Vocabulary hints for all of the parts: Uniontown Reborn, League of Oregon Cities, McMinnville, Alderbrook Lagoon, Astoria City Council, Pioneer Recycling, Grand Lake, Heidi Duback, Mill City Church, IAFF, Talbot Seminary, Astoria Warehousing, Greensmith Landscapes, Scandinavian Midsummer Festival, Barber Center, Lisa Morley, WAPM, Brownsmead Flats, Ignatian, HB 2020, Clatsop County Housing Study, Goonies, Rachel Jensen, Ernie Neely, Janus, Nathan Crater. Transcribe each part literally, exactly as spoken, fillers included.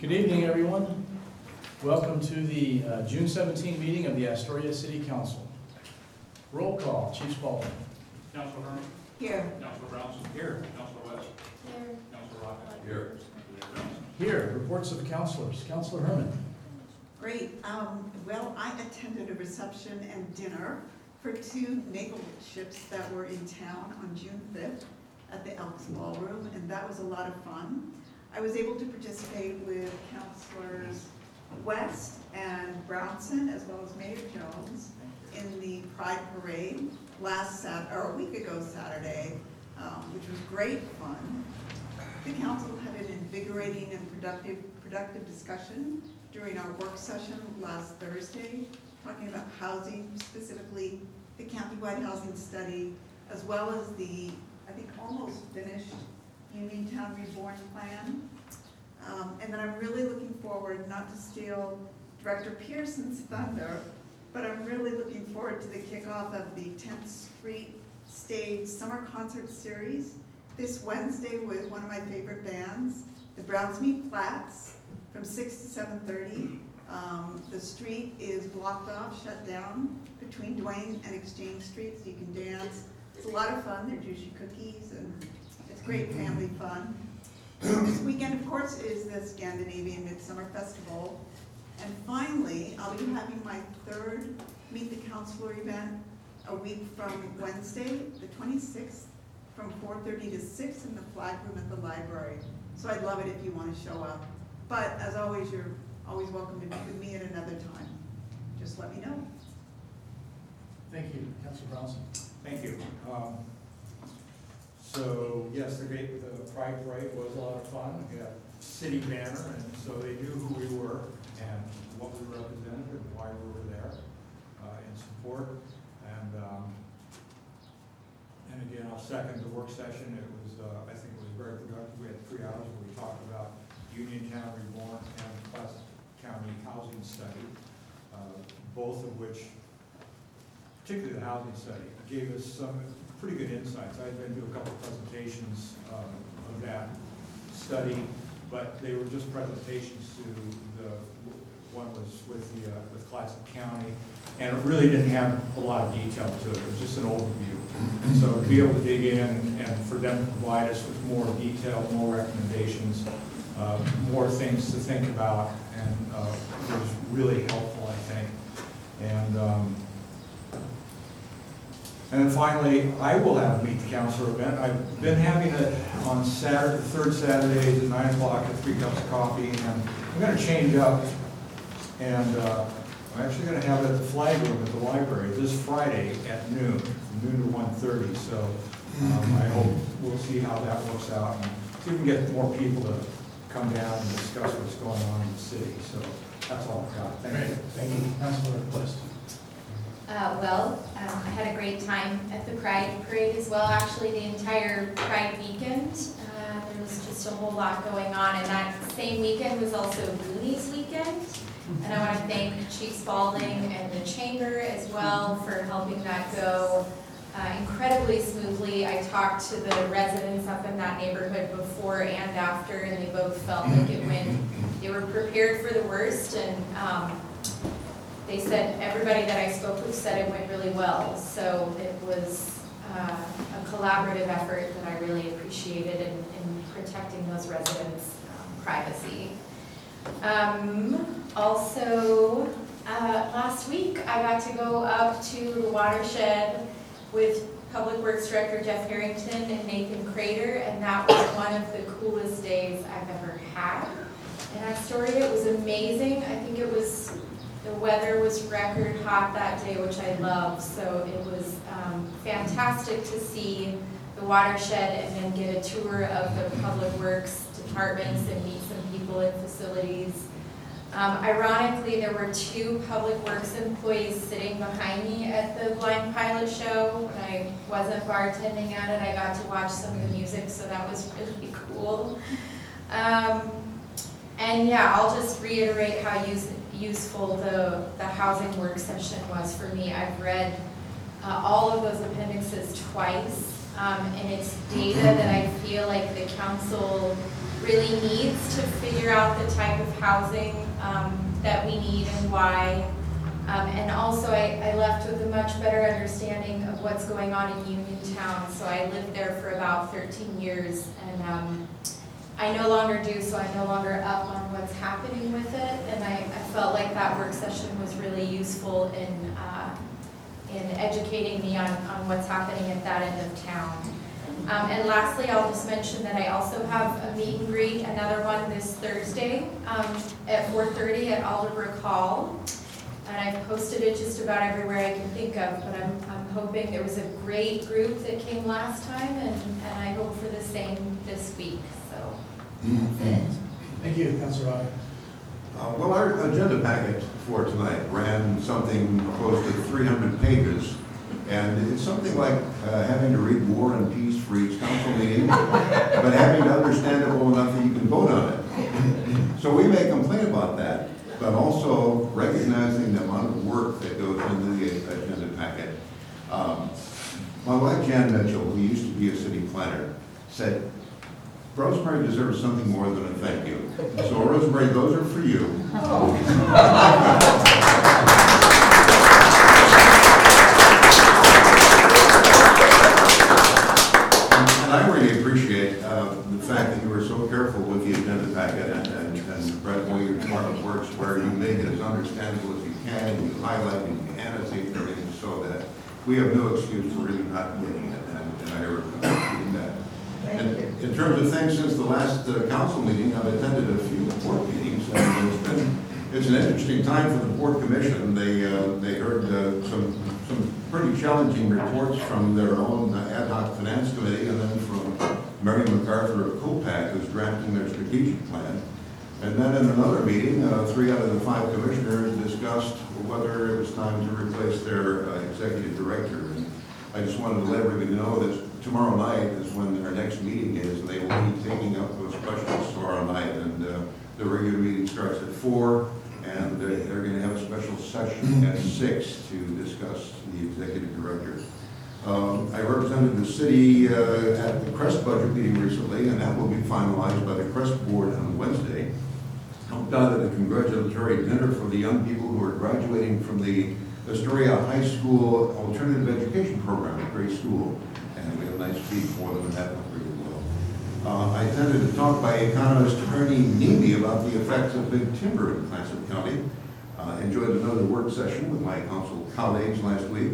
Good evening, everyone. Welcome to the uh, June seventeenth meeting of the Astoria City Council. Roll call, Chief Spalding. Councilor Herman. Here. Councilor Brownson. Here. Councilor West. Here. Councilor Rockland. Here. Here. Reports of councilors. Councilor Herman. Great. Um, well, I attended a reception and dinner for two naval ships that were in town on June fifth at the Elks Ballroom, and that was a lot of fun. I was able to participate with Councilors West and Brownson, as well as Mayor Jones, in the Pride Parade last Saturday, or a week ago Saturday, um, which was great fun. The council had an invigorating and productive, productive discussion during our work session last Thursday, talking about housing, specifically the countywide housing study, as well as the, I think, almost finished Uniontown Reborn plan. Um, and then I'm really looking forward, not to steal Director Pearson's thunder, but I'm really looking forward to the kickoff of the tenth street Stage Summer Concert Series this Wednesday with one of my favorite bands, the Brownsmead Flats, from six to seven thirty. Um, the street is blocked off, shut down, between Duane and Exchange Street, so you can dance. It's a lot of fun. They're juicy cookies, and it's great family fun. This weekend, of course, is the Scandinavian Midsummer Festival. And finally, I'll be having my third Meet the Counselor event a week from Wednesday, the twenty-sixth, from four thirty to six in the flag room at the library. So I'd love it if you want to show up. But as always, you're always welcome to meet with me at another time. Just let me know. Thank you, Councilor Brownson. Thank you. Um, So yes, the great the Pride Parade was a lot of fun. We got city banner, and so they knew who we were and what we represented and why we were there uh, in support. And um, and again, I'll second the work session. It was uh, I think it was very productive. We had three hours where we talked about Uniontown Reborn and Clatsop County Housing Study, uh, both of which, particularly the housing study, gave us some pretty good insights. I've been to a couple of presentations um, of that study, but they were just presentations to the, one was with the uh, with Clatsop County, and it really didn't have a lot of detail to it. It was just an overview. And so to be able to dig in and, and for them to provide us with more detail, more recommendations, uh, more things to think about, and uh, it was really helpful, I think. And. Um, And then finally, I will have a Meet the Counselor event. I've been having it on Saturday, the third Saturday at nine o'clock at three cups of coffee, and I'm going to change up. And uh, I'm actually going to have it at the flag room at the library this Friday at noon, from noon to one thirty. So um, I hope we'll see how that works out, and see if we can get more people to come down and discuss what's going on in the city. So that's all I've got. Thank you. Thank you, Councilor Quist. Uh, well, um, I had a great time at the Pride Parade as well. Actually, the entire Pride weekend, uh, there was just a whole lot going on, and that same weekend was also Goonies weekend. And I want to thank Chief Spalding and the Chamber as well for helping that go uh, incredibly smoothly. I talked to the residents up in that neighborhood before and after, and they both felt like it went. They were prepared for the worst, and. Um, They said, everybody that I spoke with said it went really well. So it was uh, a collaborative effort that I really appreciated in, in protecting those residents' um, privacy. Um, also, uh, last week I got to go up to the watershed with Public Works Director Jeff Harrington and Nathan Crater, and that was one of the coolest days I've ever had in Astoria. It was amazing. I think it was. The weather was record hot that day, which I love, so it was um, fantastic to see the watershed and then get a tour of the public works departments and meet some people in facilities. Um, ironically, there were two public works employees sitting behind me at the Blind Pilot Show. When I wasn't bartending at it, I got to watch some of the music, so that was really cool. Um, and yeah, I'll just reiterate how you useful the, the housing work session was for me. I've read uh, all of those appendixes twice, um, and it's data that I feel like the council really needs to figure out the type of housing um, that we need and why. Um, and also I, I left with a much better understanding of what's going on in Uniontown. So I lived there for about thirteen years, and um, I no longer do, so I'm no longer up on what's happening with it. And I, I felt like that work session was really useful in uh, in educating me on, on what's happening at that end of town. Um, and lastly, I'll just mention that I also have a meet and greet, another one this Thursday um, at four thirty at Oliver Hall. And I've posted it just about everywhere I can think of, but I'm, I'm hoping there was a great group that came last time, and, and I hope for the same this week, so that's it. Thank you, Councilor Roddick. Uh, well, our agenda packet for tonight ran something close to three hundred pages, and it's something like uh, having to read War and Peace for each council meeting, but having to understand it well enough that you can vote on it. So we may complain about that, but also recognizing the amount of work that goes into the agenda packet. Um, my wife, Jan Mitchell, who used to be a city planner, said, Rosemary deserves something more than a thank you. So, Rosemary, those are for you. Oh. And I really appreciate uh, the fact that you were so careful with the agenda packet and, and, and Brett, while your department works, where you make it as understandable as you can, and you highlight and you annotate everything so that we have no excuse for really not getting it. And, and I recommend that. And in terms of things, since the last uh, council meeting, I've attended a few board meetings, and it's been it's an interesting time for the board commission. They uh, they heard uh, some some pretty challenging reports from their own uh, ad hoc finance committee, and then from Mary MacArthur of COPAC, who's drafting their strategic plan. And then in another meeting, uh, three out of the five commissioners discussed whether it was time to replace their uh, executive director. And I just wanted to let everybody know that tomorrow night is when our next meeting is, and they will be taking up those questions tomorrow night. And uh, the regular meeting starts at four, and they're, they're going to have a special session at six to discuss the executive director. Um, I represented the city uh, at the CREST budget meeting recently, and that will be finalized by the CREST board on Wednesday. I've done a congratulatory dinner for the young people who are graduating from the Astoria High School Alternative Education Program at Gray School. We had a nice feed for them, and that went really well. Uh, I attended a talk by economist Ernie Neely about the effects of big timber in Clatsop County. Uh, enjoyed another work session with my council colleagues last week.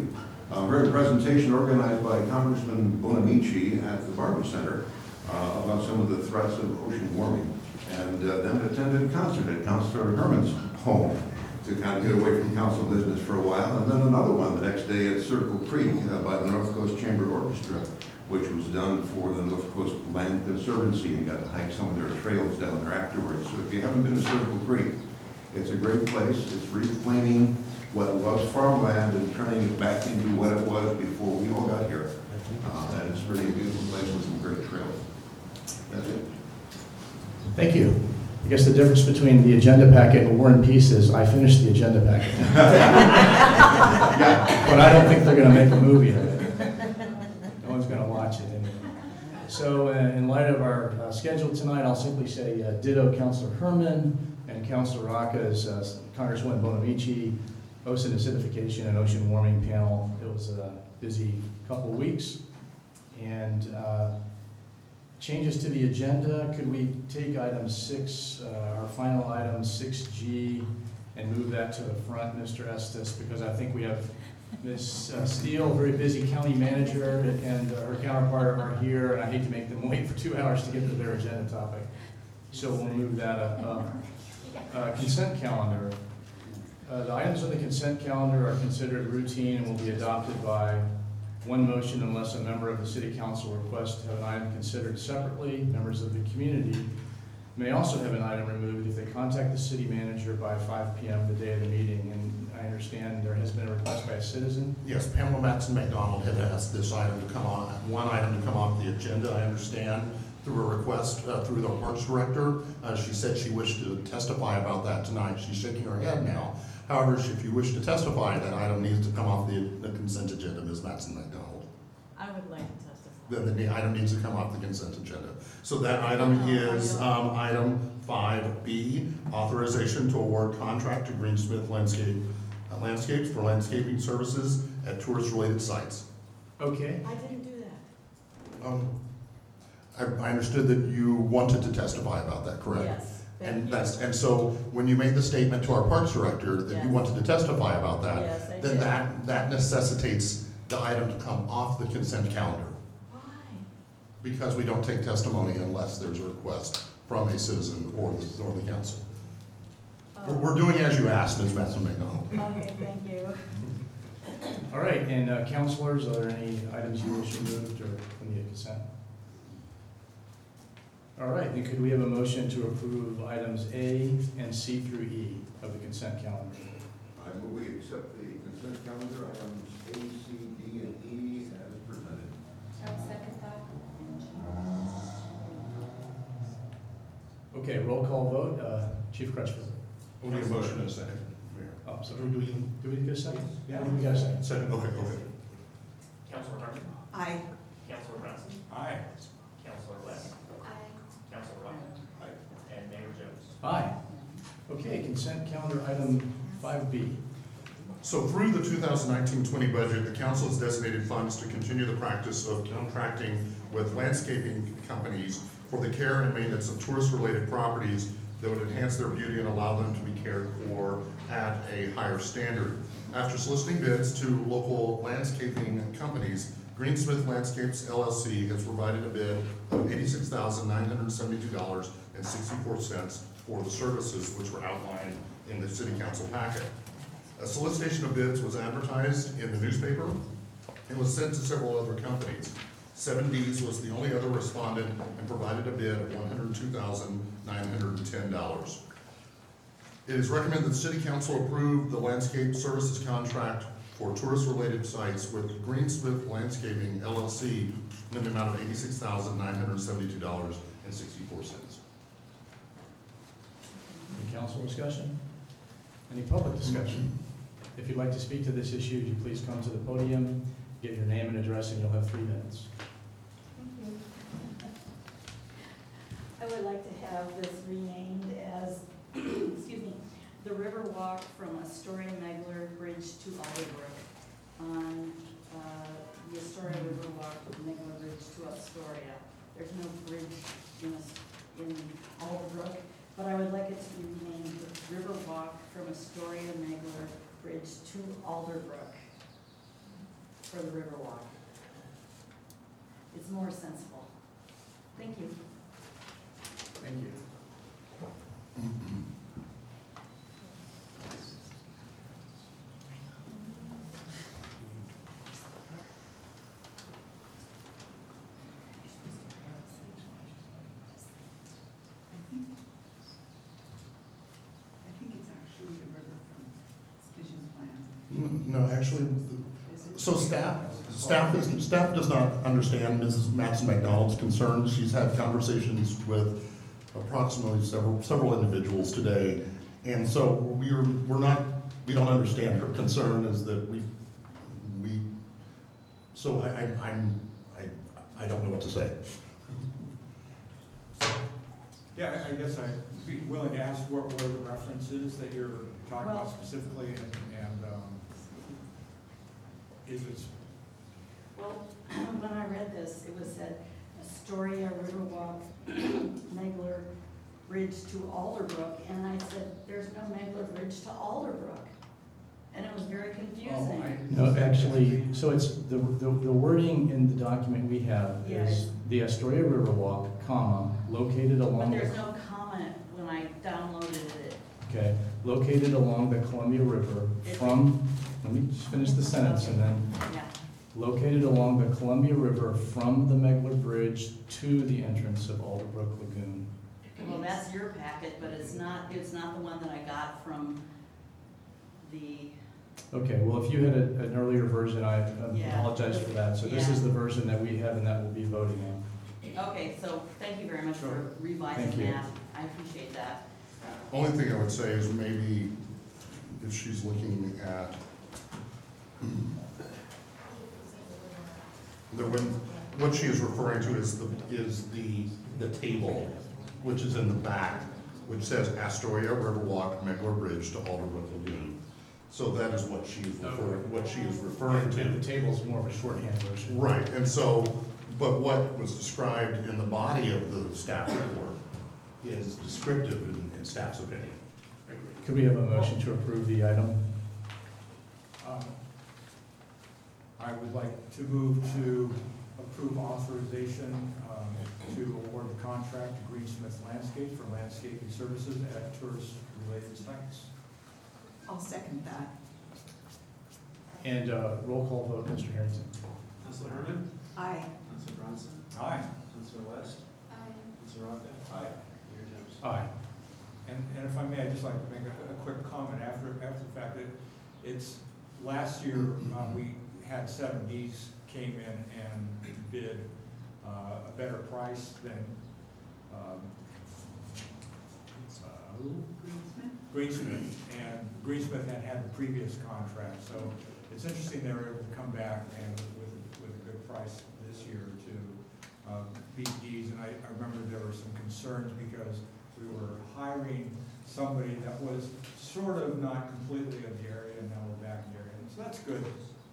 Uh, heard a presentation organized by Congressman Bonamici at the Barber Center uh, about some of the threats of ocean warming. And uh, then attended a concert at Councilor Herman's home to kind of get away from council business for a while, and then another one the next day at Circle Creek uh, by the North Coast Chamber Orchestra, which was done for the North Coast Land Conservancy, and got to hike some of their trails down there afterwards. So if you haven't been to Circle Creek, it's a great place. It's reclaiming what was farmland and turning it back into what it was before we all got here. Uh, and it's really a beautiful place with some great trails. That's it. Thank you. I guess the difference between the agenda packet and War and Peace is I finished the agenda packet. Yeah, but I don't think they're going to make a movie of it. No one's going to watch it anyway. So uh, in light of our uh, schedule tonight, I'll simply say uh, ditto Councilor Herman and Councilor Rocca's uh, Congresswoman Bonamici, Ocean Acidification and Ocean Warming Panel. It was a busy couple weeks. And uh, changes to the agenda, could we take item six, uh, our final item six G, and move that to the front, Mister Estes, because I think we have Miz Steele, very busy county manager, and her counterpart are here, and I hate to make them wait for two hours to get to their agenda topic. So we'll move that up. Uh, consent calendar. Uh, the items on the consent calendar are considered routine and will be adopted by one motion unless a member of the City Council requests to have an item considered separately. Members of the community may also have an item removed if they contact the City Manager by five p m the day of the meeting. And I understand there has been a request by a citizen. Yes, Pamela Matson McDonald had asked this item to come on, one item to come off the agenda, I understand, through a request uh, through the Works Director. Uh, she said she wished to testify about that tonight. She's shaking her head now. However, if you wish to testify, that item needs to come off the, the consent agenda. Miz Matson McDonald. I would like to testify. that the item needs to come off the consent agenda. So that item is um, item five B, authorization to award contract to Greensmith Landscape, uh, Landscapes for landscaping services at tourist-related sites. Okay. I didn't do that. Um, I, I understood that you wanted to testify about that, correct? Yes. And that's, and so when you made the statement to our parks director that yes. you wanted to testify about that, yes, then did. that that necessitates the item to come off the consent calendar. Why? Because we don't take testimony unless there's a request from a citizen or the, or the council. Uh, we're, we're doing as you asked, Miz Matson McDonald. Okay, thank you. All right, and uh, councilors, are there any items you wish removed or from the consent? All right, then could we have a motion to approve items A and C through E of the consent calendar? I move we accept the consent calendar items A, C, D, and E as presented. I'll second that. Okay, roll call vote. Uh, Chief Crutchfield. We'll need a motion in a second. Oh, so do we, do we get a second? Yeah, we got a second. Second, okay, okay. Councilor Martin? Aye. Councilor Branson? Aye. Councilor West? Aye. Okay, consent calendar item five B. So through the two thousand nineteen twenty budget, the council has designated funds to continue the practice of contracting with landscaping companies for the care and maintenance of tourist-related properties that would enhance their beauty and allow them to be cared for at a higher standard. After soliciting bids to local landscaping companies, Greensmith Landscapes L L C has provided a bid of eighty-six thousand nine hundred seventy-two dollars and sixty-four cents for the services which were outlined in the city council packet. A solicitation of bids was advertised in the newspaper and was sent to several other companies. Seven D's was the only other respondent and provided a bid of one hundred two thousand nine hundred ten dollars. It is recommended the city council approve the landscape services contract for tourist-related sites with Greensmith Landscaping L L C in the amount of eighty-six thousand nine hundred seventy-two dollars and sixty-four cents. Any council discussion? Any public discussion? If you'd like to speak to this issue, would you please come to the podium, give your name and address, and you'll have three minutes. Thank you. I would like to have this renamed as, excuse me, the river walk from Astoria Megler Bridge to Olive Road. On uh, the Astoria River Walk from Megler Bridge to Astoria. There's no bridge in, in Olive Road, but I would like it to be named the river walk from Astoria Megler Bridge to Alderbrook for the river walk. It's more sensible. Thank you. Thank you. No, actually, so staff staff is, staff does not understand Missus Matson McDonald's concerns. She's had conversations with approximately several several individuals today, and so we're we're not we don't understand her concern. Is that we we so I, I I'm I I don't know what to say. Yeah, I guess I'd be willing to ask what were the references that you're talking well, about specifically, and, and um, is it? Well, when I read this, it was said Astoria Riverwalk, Megler Bridge to Alderbrook, and I said, there's no Megler Bridge to Alderbrook. And it was very confusing. Oh, I, no, actually, so it's the, the the wording in the document we have yes. is the Astoria Riverwalk, comma, located along. But there's the, no comment when I downloaded it. Okay, located along the Columbia River from. Let me just finish the sentence and then. Yeah. Located along the Columbia River from the Megler Bridge to the entrance of Alderbrook Lagoon. Well, that's your packet, but it's not. It's not the one that I got from the. Okay. Well, if you had a, an earlier version, I uh, yeah. apologize for that. So this yeah. is the version that we have, and that we'll be voting on. Okay. So thank you very much sure. for revising that. I appreciate that. Only thing I would say is maybe if she's looking at. There wouldn't, what she is referring to is the is the the table, which is in the back, which says Astoria, Riverwalk, Megler Bridge to Alderbrook Lagoon. So that is what she is referring what she is referring to. The table is more of a shorthand version. Right, and so, but what was described in the body of the staff report is descriptive in, in staff's opinion. Could we have a motion to approve the item? Um, I would like to move to approve authorization um, to award the contract to Greensmith Landscapes for landscaping services at tourist-related sites. I'll second that. And uh, roll call vote, Mister Harrington. Councilor Herman? Aye. Councilor Bronson? Aye. Councilor West? Aye. Councilor Ogden? Aye. Mayor Jones? Aye. And, and if I may, I'd just like to make a, a quick comment after after the fact that it's last year um, we had seven Bs came in and bid uh, a better price than um, uh, Greensmith. Greensmith, and Greensmith had had the previous contract, so it's interesting they were able to come back and with, with a good price this year to uh, beat Bs. And I, I remember there were some concerns because we were hiring somebody that was sort of not completely of the area, and now we're back in the area. So that's good,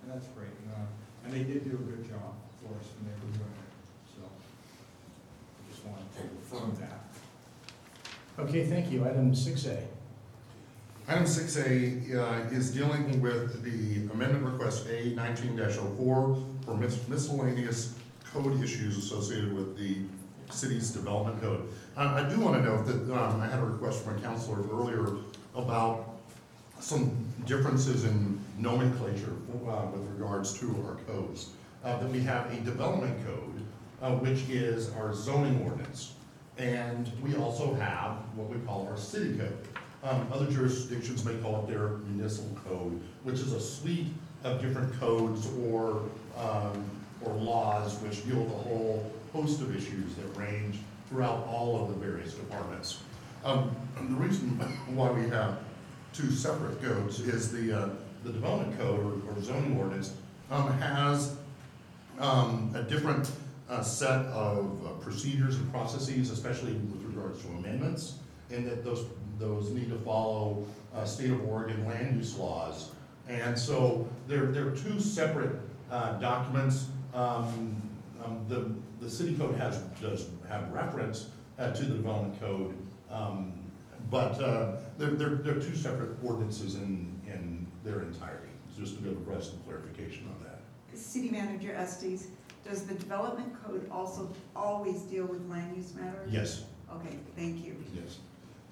and that's great. And, uh, and they did do a good job for us, and they were doing it. So I just wanted to confirm that. Okay, thank you. Item six A. Item six A uh, is dealing with the amendment request A nineteen dash oh four for mis miscellaneous code issues associated with the city's development code. I, I do want to note that um, I had a request from a counselor earlier about some differences in nomenclature uh, with regards to our codes. Uh, that we have a development code, uh, which is our zoning ordinance, and we also have what we call our city code. Um, other jurisdictions may call it their municipal code, which is a suite of different codes or um, or laws which deal with the whole host of issues that range throughout all of the various departments. Um, the reason why we have two separate codes is the uh, the development code or, or zoning ordinance um, has um, a different uh, set of uh, procedures and processes, especially with regards to amendments, and that those those need to follow uh, state of Oregon land use laws. And so they're they're two separate uh, documents. Um, um, the The city code has does have reference uh, to the development code, um, but uh, they're, they're, they're two separate ordinances in, in their entirety. It's just a bit of rest and clarification on that. City Manager Estes, does the development code also always deal with land use matters? Yes. Okay, thank you. Yes,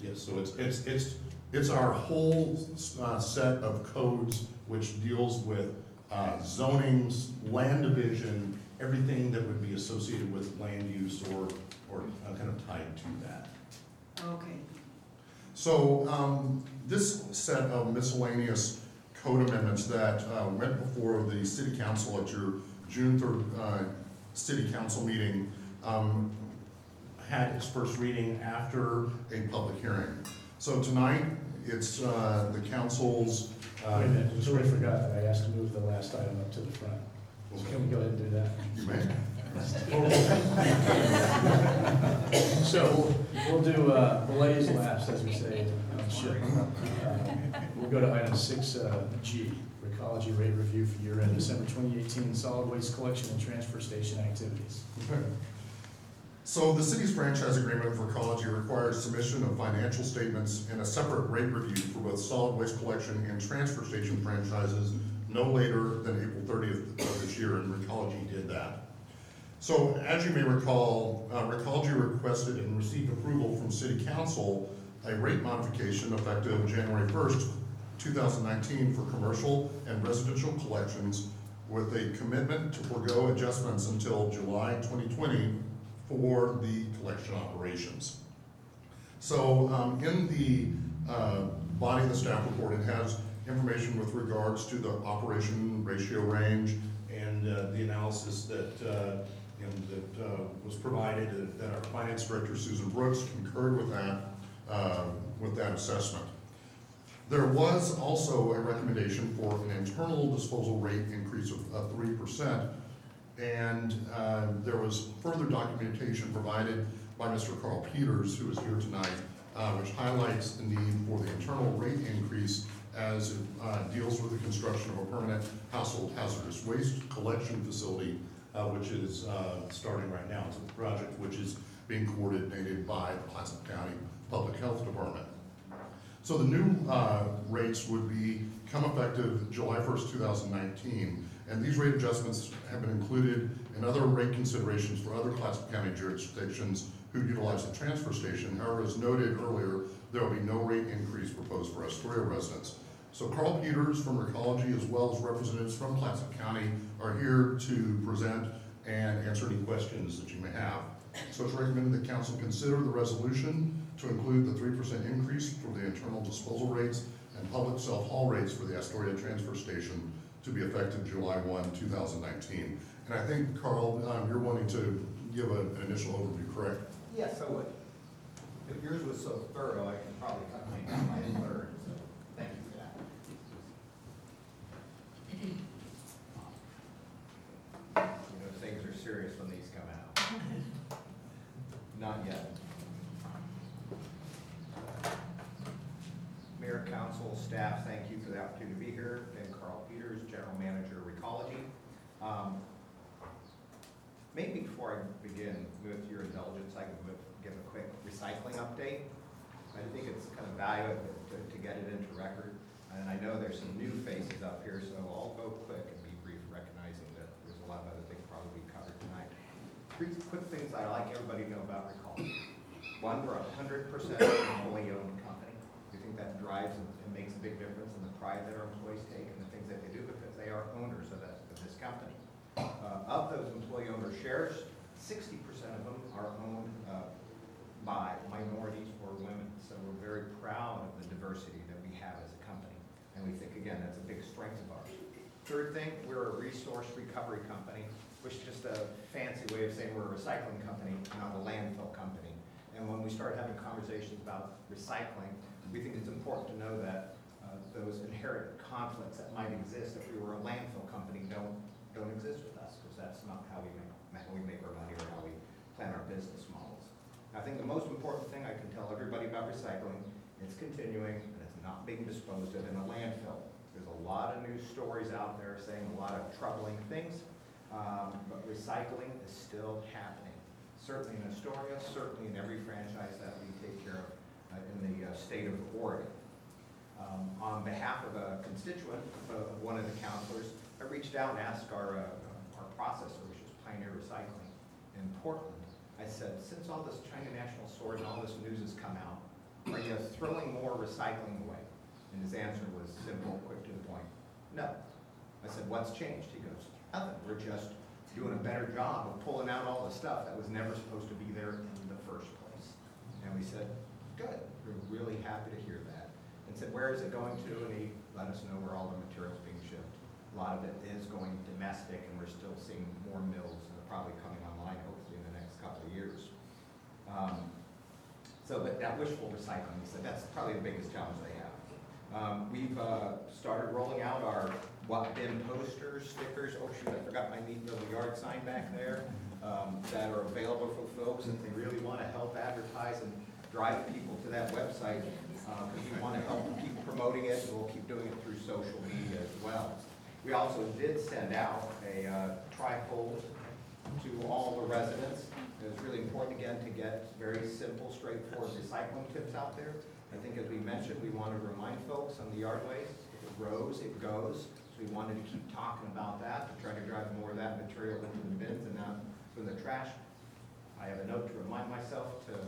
yes. So it's it's it's it's our whole uh, set of codes which deals with uh, zonings, land division, everything that would be associated with land use or, or kind of tied to that. Okay. So um, this set of miscellaneous code amendments that uh, went before the City Council at your June third uh, City Council meeting um, had its first reading after a public hearing. So tonight it's uh, the Council's. Uh, Wait a minute, I totally forgot that I asked to move the last item up to the front. Can we go ahead and do that? You may. So we'll do uh, Belay's laps, as we say. Uh, we'll go to item six G, uh, Recology rate review for year end December twenty eighteen, solid waste collection and transfer station activities. Okay. So the city's franchise agreement for Recology requires submission of financial statements and a separate rate review for both solid waste collection and transfer station franchises no later than April thirtieth of this year, and Recology did that. So as you may recall, uh, Recology requested and received approval from City Council a rate modification effective January first, two thousand nineteen for commercial and residential collections, with a commitment to forego adjustments until July twenty twenty for the collection operations. So um, in the uh, body of the staff report, it has information with regards to the operation ratio range and uh, the analysis that uh, you know, that uh, was provided, uh, that our finance director Susan Brooks concurred with that uh, with that assessment. There was also a recommendation for an internal disposal rate increase of three percent, and uh, there was further documentation provided by Mister Carl Peters, who is here tonight, uh, which highlights the need for the internal rate increase as it uh, deals with the construction of a permanent household hazardous waste collection facility, uh, which is uh, starting right now. It's a project which is being coordinated by the Clatsop County Public Health Department. So the new uh, rates would be come effective July first, two thousand nineteen, and these rate adjustments have been included in other rate considerations for other Clatsop County jurisdictions who utilize the transfer station. However, as noted earlier, there will be no rate increase proposed for Astoria residents. So Carl Peters from Recology, as well as representatives from Clatsop County, are here to present and answer any questions that you may have. So it's recommended that council consider the resolution to include the three percent increase for the internal disposal rates and public self-haul rates for the Astoria transfer station to be effective July first, two thousand nineteen. And I think, Carl, um, you're wanting to give a, an initial overview, correct? Yes, I would. If yours was so thorough, I could probably cut mine down by a third, so thank you for that. You know, things are serious when these come out. Not yet. Mayor, council, staff, thank you for the opportunity to be here. And Carl Peters, General Manager, Recology. Um, maybe before I begin, with your indulgence, I can give a quick recycling update. I think it's kind of valuable to, to get it into record. And I know there's some new faces up here, so I'll go quick and be brief, recognizing that there's a lot of other things probably covered tonight. Three quick things I like everybody to know about Recology. One, we're one hundred percent wholly owned company. That drives and makes a big difference in the pride that our employees take and the things that they do, because they are owners of, that, of this company. Uh, of those employee owner shares, sixty percent of them are owned uh, by minorities or women. So we're very proud of the diversity that we have as a company. And we think, again, that's a big strength of ours. Third thing, we're a resource recovery company, which is just a fancy way of saying we're a recycling company, not a landfill company. And when we start having conversations about recycling, we think it's important to know that uh, those inherent conflicts that might exist if we were a landfill company don't don't exist with us, because that's not how we make how we make our money or how we plan our business models. I think the most important thing I can tell everybody about recycling, it's continuing and it's not being disposed of in a landfill. There's a lot of news stories out there saying a lot of troubling things, um, but recycling is still happening. Certainly in Astoria, certainly in every franchise that we take care of uh, in the uh, state of Oregon. Um, on behalf of a constituent of one of the counselors, I reached out and asked our, uh, our processor, which is Pioneer Recycling in Portland. I said, since all this China national sword and all this news has come out, are you throwing more recycling away? And his answer was simple, quick to the point, no. I said, what's changed? He goes, nothing, we're just doing a better job of pulling out all the stuff that was never supposed to be there in the first place. And we said, good, we're really happy to hear that. And said, where is it going to? And he let us know where all the material's being shipped. A lot of it is going domestic, and we're still seeing more mills that are probably coming online, hopefully, in the next couple of years. Um, so, but that wishful recycling, he said, that's probably the biggest challenge they have. Um, we've uh, started rolling out our W A P M posters, stickers, oh shoot, I forgot my neat little yard sign back there, um, that are available for folks if they really want to help advertise and drive people to that website, because uh, we want to help keep promoting it, and we'll keep doing it through social media as well. We also did send out a uh, trifold to all the residents. It was really important, again, to get very simple, straightforward recycling tips out there. I think, as we mentioned, we want to remind folks on the yard waste, if it grows, it goes. So we wanted to keep talking about that, to try to drive more of that material into the bins and not from the trash. I have a note to remind myself to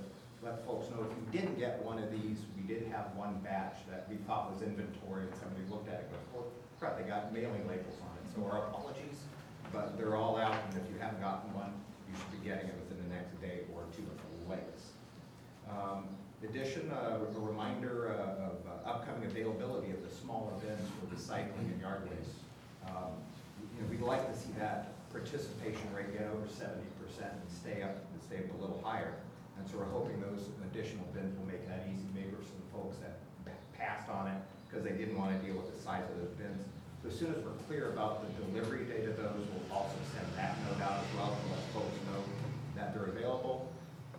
let folks know if you didn't get one of these, we did have one batch that we thought was inventory, and somebody looked at it and goes, crap, they got mailing labels on it. So our apologies, but they're all out, and if you haven't gotten one, you should be getting it within the next day or two at the latest. Um, In addition, uh, a reminder uh, of uh, upcoming availability of the smaller bins for recycling and yard waste. Um, you know, we'd like to see that participation rate get over seventy percent and stay up, and stay up a little higher. And so we're hoping those additional bins will make that easy. Maybe for some folks that passed on it because they didn't want to deal with the size of those bins, So as soon as we're clear about the delivery date of those, we'll also send that note out as well to let folks know that they're available.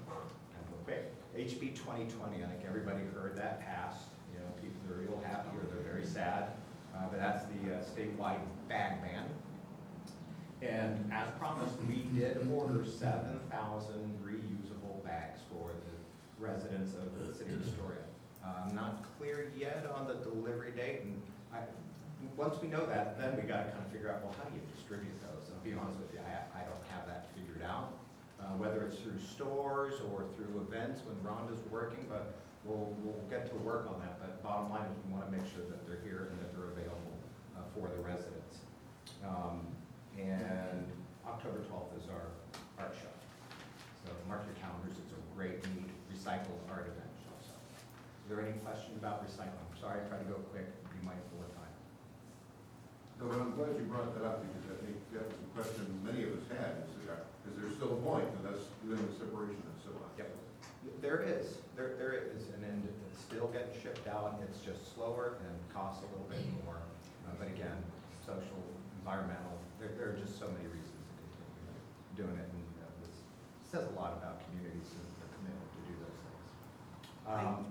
And real quick, H B twenty twenty, I think everybody heard that passed. You know, people are real happy or they're very sad. Uh, but that's the uh, statewide bag ban. And as promised, we did order seven thousand reusable bags for the residents of the city of Astoria. Uh, not clear yet on the delivery date, and I, once we know that, then we got to kind of figure out, well, how do you distribute those? And I'll be honest with you, I, I don't have that figured out, uh, whether it's through stores or through events when Rhonda's working, but we'll, we'll get to work on that. But bottom line is we want to make sure that they're here and that they're available uh, for the residents. Um, and October twelfth is our art show. So mark your calendars, it's a great, neat, recycled art event. Is there any question about recycling? I'm sorry, I tried to go quick, be mindful of time. No, but I'm glad you brought that up because I think that was a question many of us had. Is there, is there still a point to us doing the separation and so on? Yep. There is. There, there is. And then it's still getting shipped out. It's just slower and costs a little bit more. Uh, but again, social, environmental, there, there are just so many reasons to continue doing it. And uh, this says a lot about communities and their commitment to do those things. Um,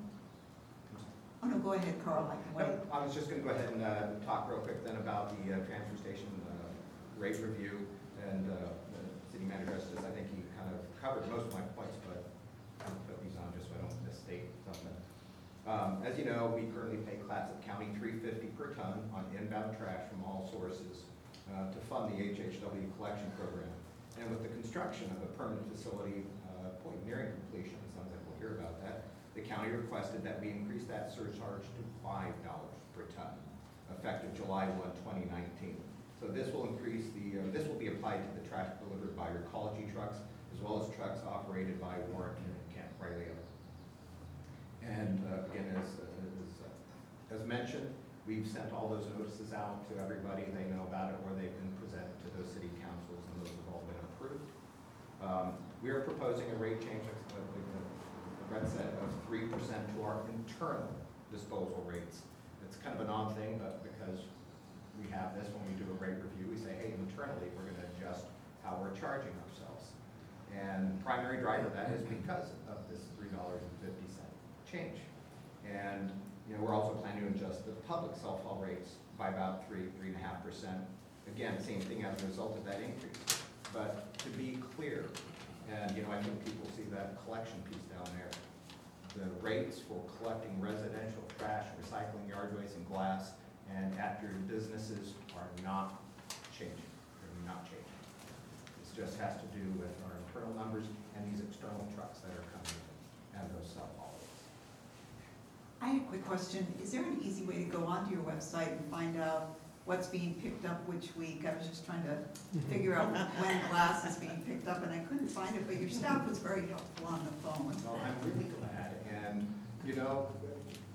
Oh, no, go ahead, Carl. I, no, I was just going to go ahead and uh, talk real quick then about the uh, transfer station uh, rate review, and uh, the city manager says I think he kind of covered most of my points, but I'm going to put these on just so I don't misstate something. Um, as you know, we currently pay Clatsop County three fifty per ton on inbound trash from all sources uh, to fund the H H W collection program. And with the construction of a permanent facility uh, point nearing completion, it sounds like we'll hear about that. The county requested that we increase that surcharge to five dollars per ton, effective July first, twenty nineteen. So this will increase the, uh, this will be applied to the trash delivered by Recology trucks, as well as trucks operated by Warren and Camp Riley. And uh, again, as, as, as mentioned, we've sent all those notices out to everybody. They know about it, or they've been presented to those city councils, and those have all been approved. Um, we are proposing a rate change set of three percent to our internal disposal rates. It's kind of an odd thing, but because we have this, when we do a rate review, we say, hey, internally, we're going to adjust how we're charging ourselves. And primary driver of that is because of this three dollars and fifty cents change. And you know, we're also planning to adjust the public self-haul rates by about three, three and a half percent. Again, same thing as a result of that increase. But to be clear, and you know, I think people see that collection piece down there. The rates for collecting residential trash, recycling yard waste, and glass, and at your businesses are not changing. They're not changing. This just has to do with our internal numbers and these external trucks that are coming in and those self-haulers. I have a quick question. Is there an easy way to go onto your website and find out what's being picked up which week? I was just trying to figure out when glass is being picked up, and I couldn't find it, but your staff was very helpful on the phone. Well, I'm really glad, and you know,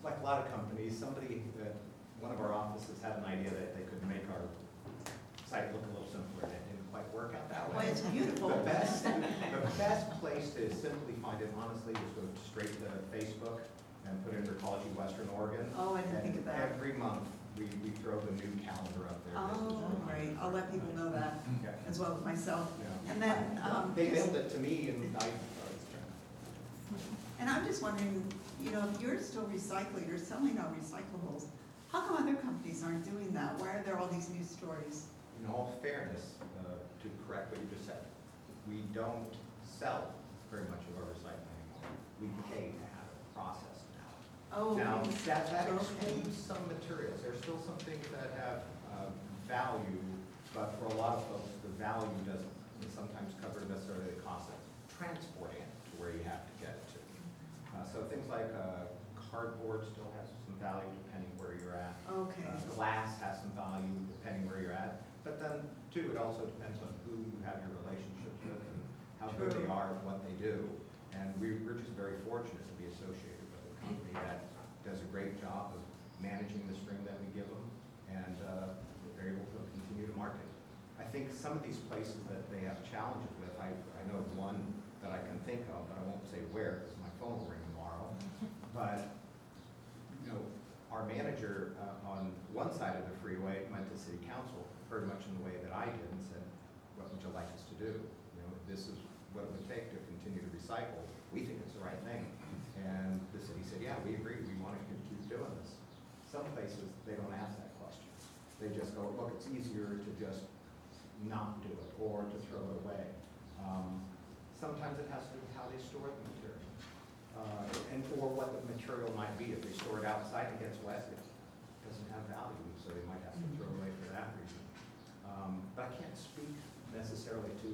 like a lot of companies, somebody at one of our offices had an idea that they could make our site look a little simpler, and it didn't quite work out that way. Well, it's beautiful. The best, the best place to simply find it, honestly, is go straight to Facebook and put in Recology Western Oregon. Oh, I didn't think of that. Every month, We, we throw the new calendar up there. Oh, great. I'll let people know that, okay, as well as myself. Yeah. And then um, they mailed it to me, and I. And I'm just wondering, you know, if you're still recycling or selling on recyclables, how come other companies aren't doing that? Why are there all these news stories? In all fairness, uh, to correct what you just said, we don't sell very much of our recycling anymore. We pay to have it processed. Oh, now, that, that excludes some materials. There's still some things that have uh, value, but for a lot of folks, the value doesn't sometimes cover necessarily the cost of transporting it to where you have to get it to. Uh, so things like uh, cardboard still has some value depending where you're at. Okay. Uh, glass has some value depending where you're at. But then, too, it also depends on who you have your relationships with and how good they are and what they do. And we, we're just very fortunate to be associated that does a great job of managing the stream that we give them, and uh, they're able to continue to market. I think some of these places that they have challenges with, I, I know one that I can think of, but I won't say where because my phone will ring tomorrow, but you know, our our manager uh, on one side of the freeway went to city council very much in the way that I did and said, what would you like us to do? You know, this is what it would take to continue to recycle. We think it's the right thing. And the city said, yeah, we agree. We want to keep doing this. Some places, they don't ask that question. They just go, look, it's easier to just not do it or to throw it away. Um, sometimes it has to do with how they store the material. Uh, and or what the material might be. If they store it outside and gets wet, it doesn't have value, so they might have to throw away for that reason. Um, but I can't speak necessarily to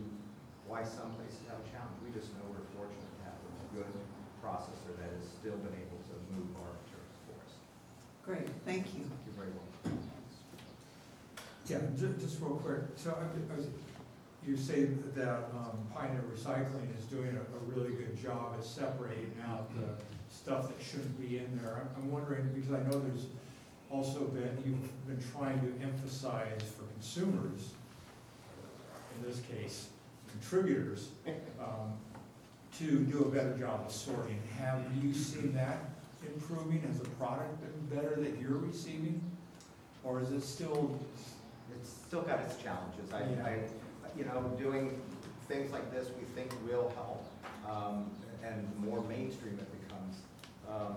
why some places have a challenge. We just know we're fortunate to have a good processor that has still been able to move our materials for us. Great, thank you. You're very welcome. Yeah, just, just real quick. So I, I was, you say that um, Pioneer Recycling is doing a, a really good job at separating out the stuff that shouldn't be in there. I'm wondering, because I know there's also been, you've been trying to emphasize for consumers, in this case, contributors, um, to do a better job of sorting. Have you seen that improving? Has the product been better that you're receiving? Or is it still? It's still got its challenges. I, yeah. I, you know, doing things like this we think will help, um, and more mainstream it becomes. Um,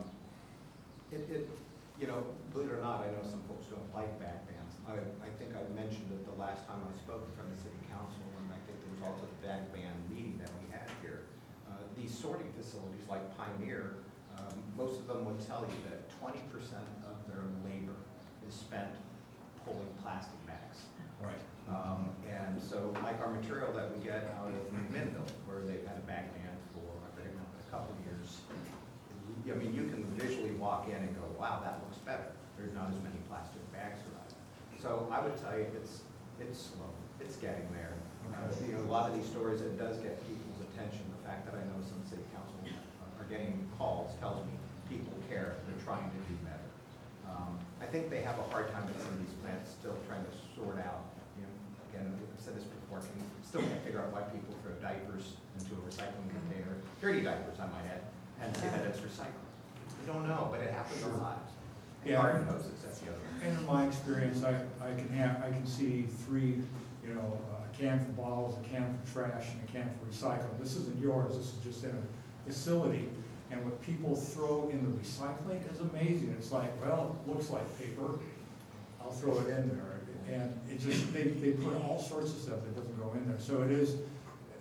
it, it, you know, believe it or not, I know some folks don't like bag bans. I, I think I mentioned it the last time I spoke from the city council, and I think there was also the bag ban meeting that we had here. Uh, these sorting facilities like Pioneer, um, most of them would tell you that twenty percent of their labor is spent pulling plastic bags. Right. Um, and so, like our material that we get out of McMinnville, where they've had a bag ban for a couple of years, I mean, you can visually walk in and go, wow, that looks better. There's not as many plastic bags around. So I would tell you it's it's slow. It's getting there. Okay. Uh, you know, a lot of these stories, it does get people's attention. The fact that I know some city council are getting calls tells me people care. They're trying to do better. Um, I think they have a hard time with some of these plants still trying to sort out. And I've said this before, can still can't figure out why people throw diapers into a recycling container, dirty diapers I might add, and say that it's recycling. We don't know, but it happens a lot. And yeah, I, knows it, that's the other one. In my experience, I, I can have I can see three, you know, a can for bottles, a can for trash, and a can for recycling. This isn't yours. This is just in a facility, and what people throw in the recycling is amazing. It's like, well, it looks like paper. I'll throw it in there. And it just, they, they put all sorts of stuff that doesn't go in there. So it is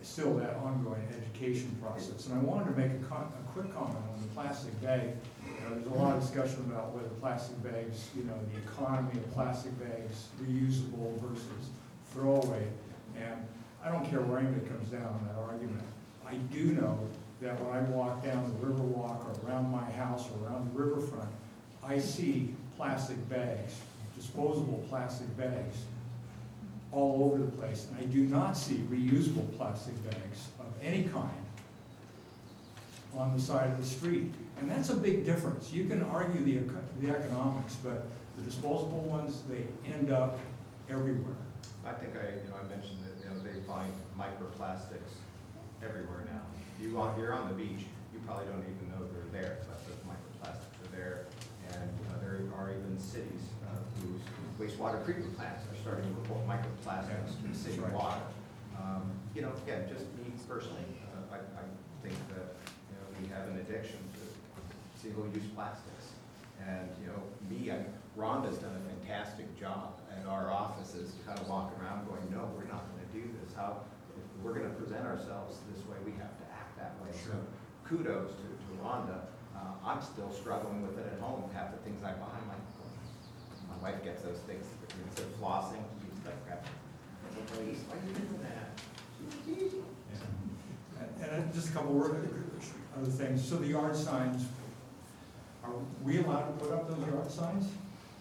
still that ongoing education process. And I wanted to make a, con a quick comment on the plastic bag. You know, there's a lot of discussion about whether plastic bags, you know, the economy of plastic bags, reusable versus throwaway. And I don't care where anybody comes down on that argument. I do know that when I walk down the Riverwalk or around my house or around the riverfront, I see plastic bags, disposable plastic bags all over the place. And I do not see reusable plastic bags of any kind on the side of the street. And that's a big difference. You can argue the, the economics, but the disposable ones, they end up everywhere. I think I, you know, I mentioned that, you know, they find microplastics everywhere now. You walk, you're on the beach, you probably don't even know they're there, but those microplastics are there. And uh, there are even cities uh, whose wastewater treatment plants are starting to report microplastics to the city water. Um, you know, again, yeah, just me personally, uh, I, I think that, you know, we have an addiction to single-use plastics. And, you know, me and Rhonda's done a fantastic job at our offices, kind of walking around going, no, we're not going to do this. How if we're going to present ourselves this way, we have to act that way. Sure. So kudos to, to Rhonda. Uh, I'm still struggling with it at home. Half the things I buy, I'm like, my wife gets those things. Instead of flossing, she uses that crap. Please, why do you do that? Yeah. And, and just a couple other things. So the yard signs, are we allowed to put up those yard signs?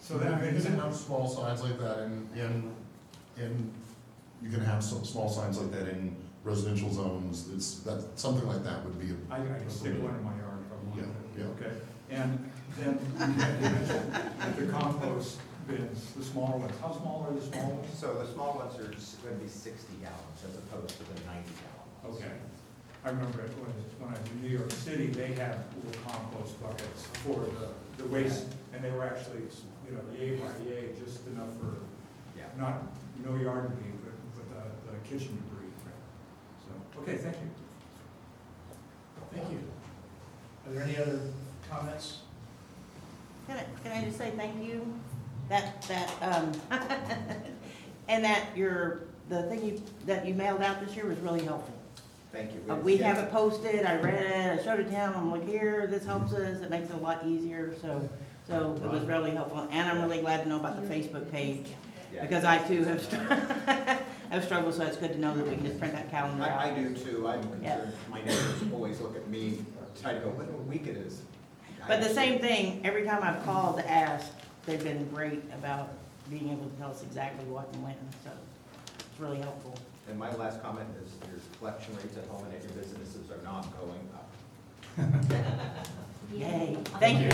So that you can have small signs like that, and in, in, in you can have some small signs like that in residential zones. It's that something like that would be. A, I, I can stick one in my yard. Yeah. Yeah. Okay. And then the compost bins, the smaller ones. How small are the small ones? So the small ones are going to be sixty gallons as opposed to the ninety gallons. Okay. I remember when I was in New York City, they had little compost buckets for the the waste, and they were actually, you know, yay by yay, just enough for yeah. not no yard to be, but, but the, the kitchen debris. So okay, thank you. Thank you. Are there any other comments? Can I, can I just say thank you? That that um, and that your the thing you that you mailed out this year was really helpful. Thank you. Uh, we yeah. have it posted. I read it. I showed it to him. I'm like, here, this helps us. It makes it a lot easier. So so it was really helpful. And I'm really glad to know about the Facebook page yeah. because I too have struggled. I've struggled, so it's good to know that we can just print that calendar I, out. I do too. I'm concerned. Yeah. My neighbors always look at me, try to go, what a week it is. But the same thing, every time I've called to ask, they've been great about being able to tell us exactly what and when, so it's really helpful. And my last comment is your collection rates at home and at your businesses are not going up. Yay. Thank you.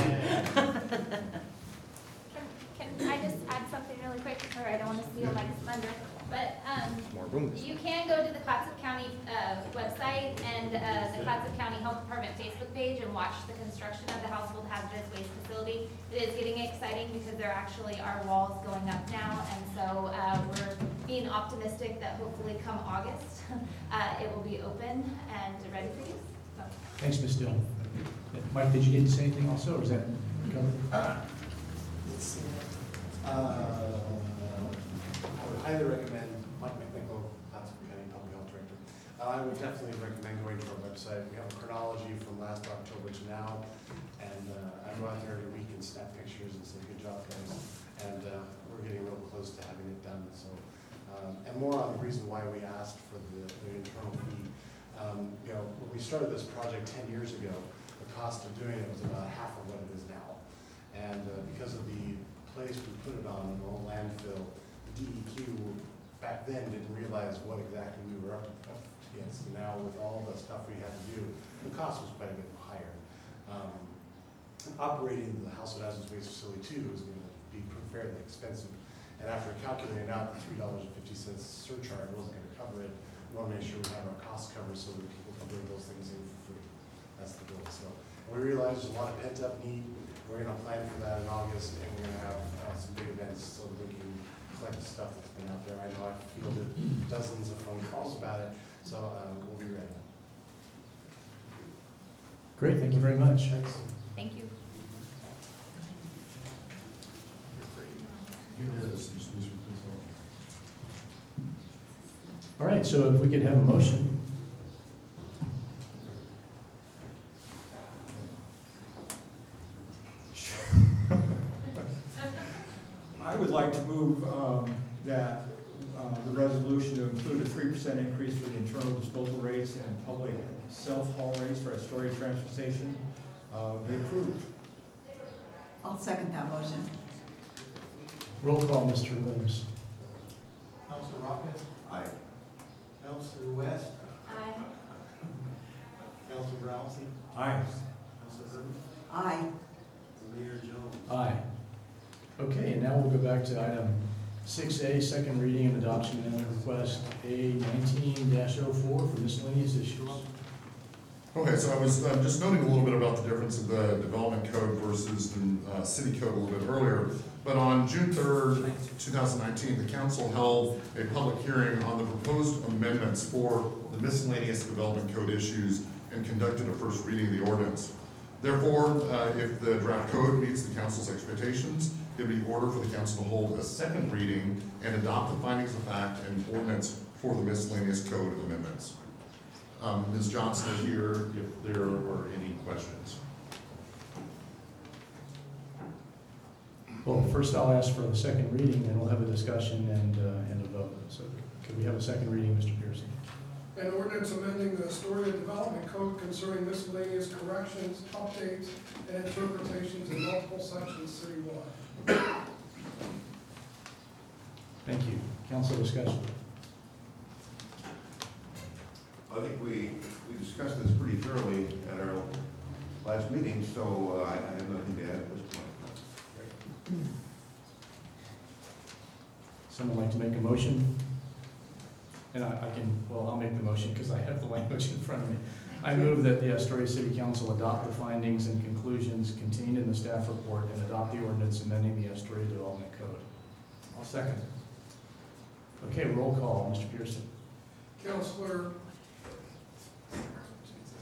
Can I just add something really quick? Sorry, I don't want to steal Mike's thunder. But um, you can go to the Clatsop County uh, website and uh, the Clatsop County Health Department Facebook page and watch the construction of the household hazardous waste facility. It is getting exciting because there actually are walls going up now, and so uh, we're being optimistic that hopefully come August uh, it will be open and ready for use. So. Thanks, Miz Dill. Mike, did you get to say anything also, or is that covered? Uh, let's see. Uh, I highly recommend Mike McMinnville, Clatsop County Public Health Director. Uh, I would definitely recommend going to our website. We have a chronology from last October to now, and uh, I go out there every week and snap pictures and say, "Good job, guys!" And uh, we're getting real close to having it done. So, um, and more on the reason why we asked for the, the internal fee. Um, you know, when we started this project ten years ago, the cost of doing it was about half of what it is now, and uh, because of the place we put it on, an old landfill. D E Q back then didn't realize what exactly we were up against. Now with all the stuff we had to do, the cost was quite a bit higher. Um, operating the household hazardous waste facility too is going to be fairly expensive. And after calculating out the three dollars and fifty cents surcharge wasn't going to cover it, we want to make sure we have our costs covered so that people can bring those things in for free. That's the goal. So we realized there's a lot of pent-up need. We're going to plan for that in August, and we're going to have uh, some big events so that we can like the stuff that's been out there. I know I've fielded dozens of phone calls about it, so um, we'll be ready. Great, thank you very much. Thanks. Thank you. All right, so if we could have a motion. I would like to move um, that uh, the resolution to include a three percent increase for the internal disposal rates and public self-haul rates for Astoria Transfer Station uh, be approved. I'll second that motion. Roll call, Mister Williams. Councilor Rockett? Aye. Councilor West? Aye. Councilor Rousey? Aye. Councilor Herman? Aye. Mayor Jones? Aye. Okay, and now we'll go back to item six A, second reading and adoption amendment request A nineteen dash oh four for miscellaneous issues. Okay, so I was uh, just noting a little bit about the difference of the development code versus the uh, city code a little bit earlier. But on June third, two thousand nineteen, the council held a public hearing on the proposed amendments for the miscellaneous development code issues and conducted a first reading of the ordinance. Therefore, uh, if the draft code meets the council's expectations, it would be order for the council to hold a second reading and adopt the findings of fact and ordinance for the miscellaneous code amendments. Um, Miz Johnson is here if there are any questions. Well, first I'll ask for the second reading, then we'll have a discussion and, uh, and a vote. So could we have a second reading, Mister Pearson? An ordinance amending the Astoria Development Code concerning miscellaneous corrections, updates, and interpretations in multiple sections citywide. Thank you. Council discussion. I think we, we discussed this pretty thoroughly at our last meeting, so uh, I, I have nothing to add at this point. Someone like to make a motion? And I, I can, well, I'll make the motion because I have the language in front of me. I move that the Astoria City Council adopt the findings and conclusions contained in the staff report and adopt the ordinance amending the Astoria Development Code. I'll second. Okay, roll call, Mister Pearson. Councilor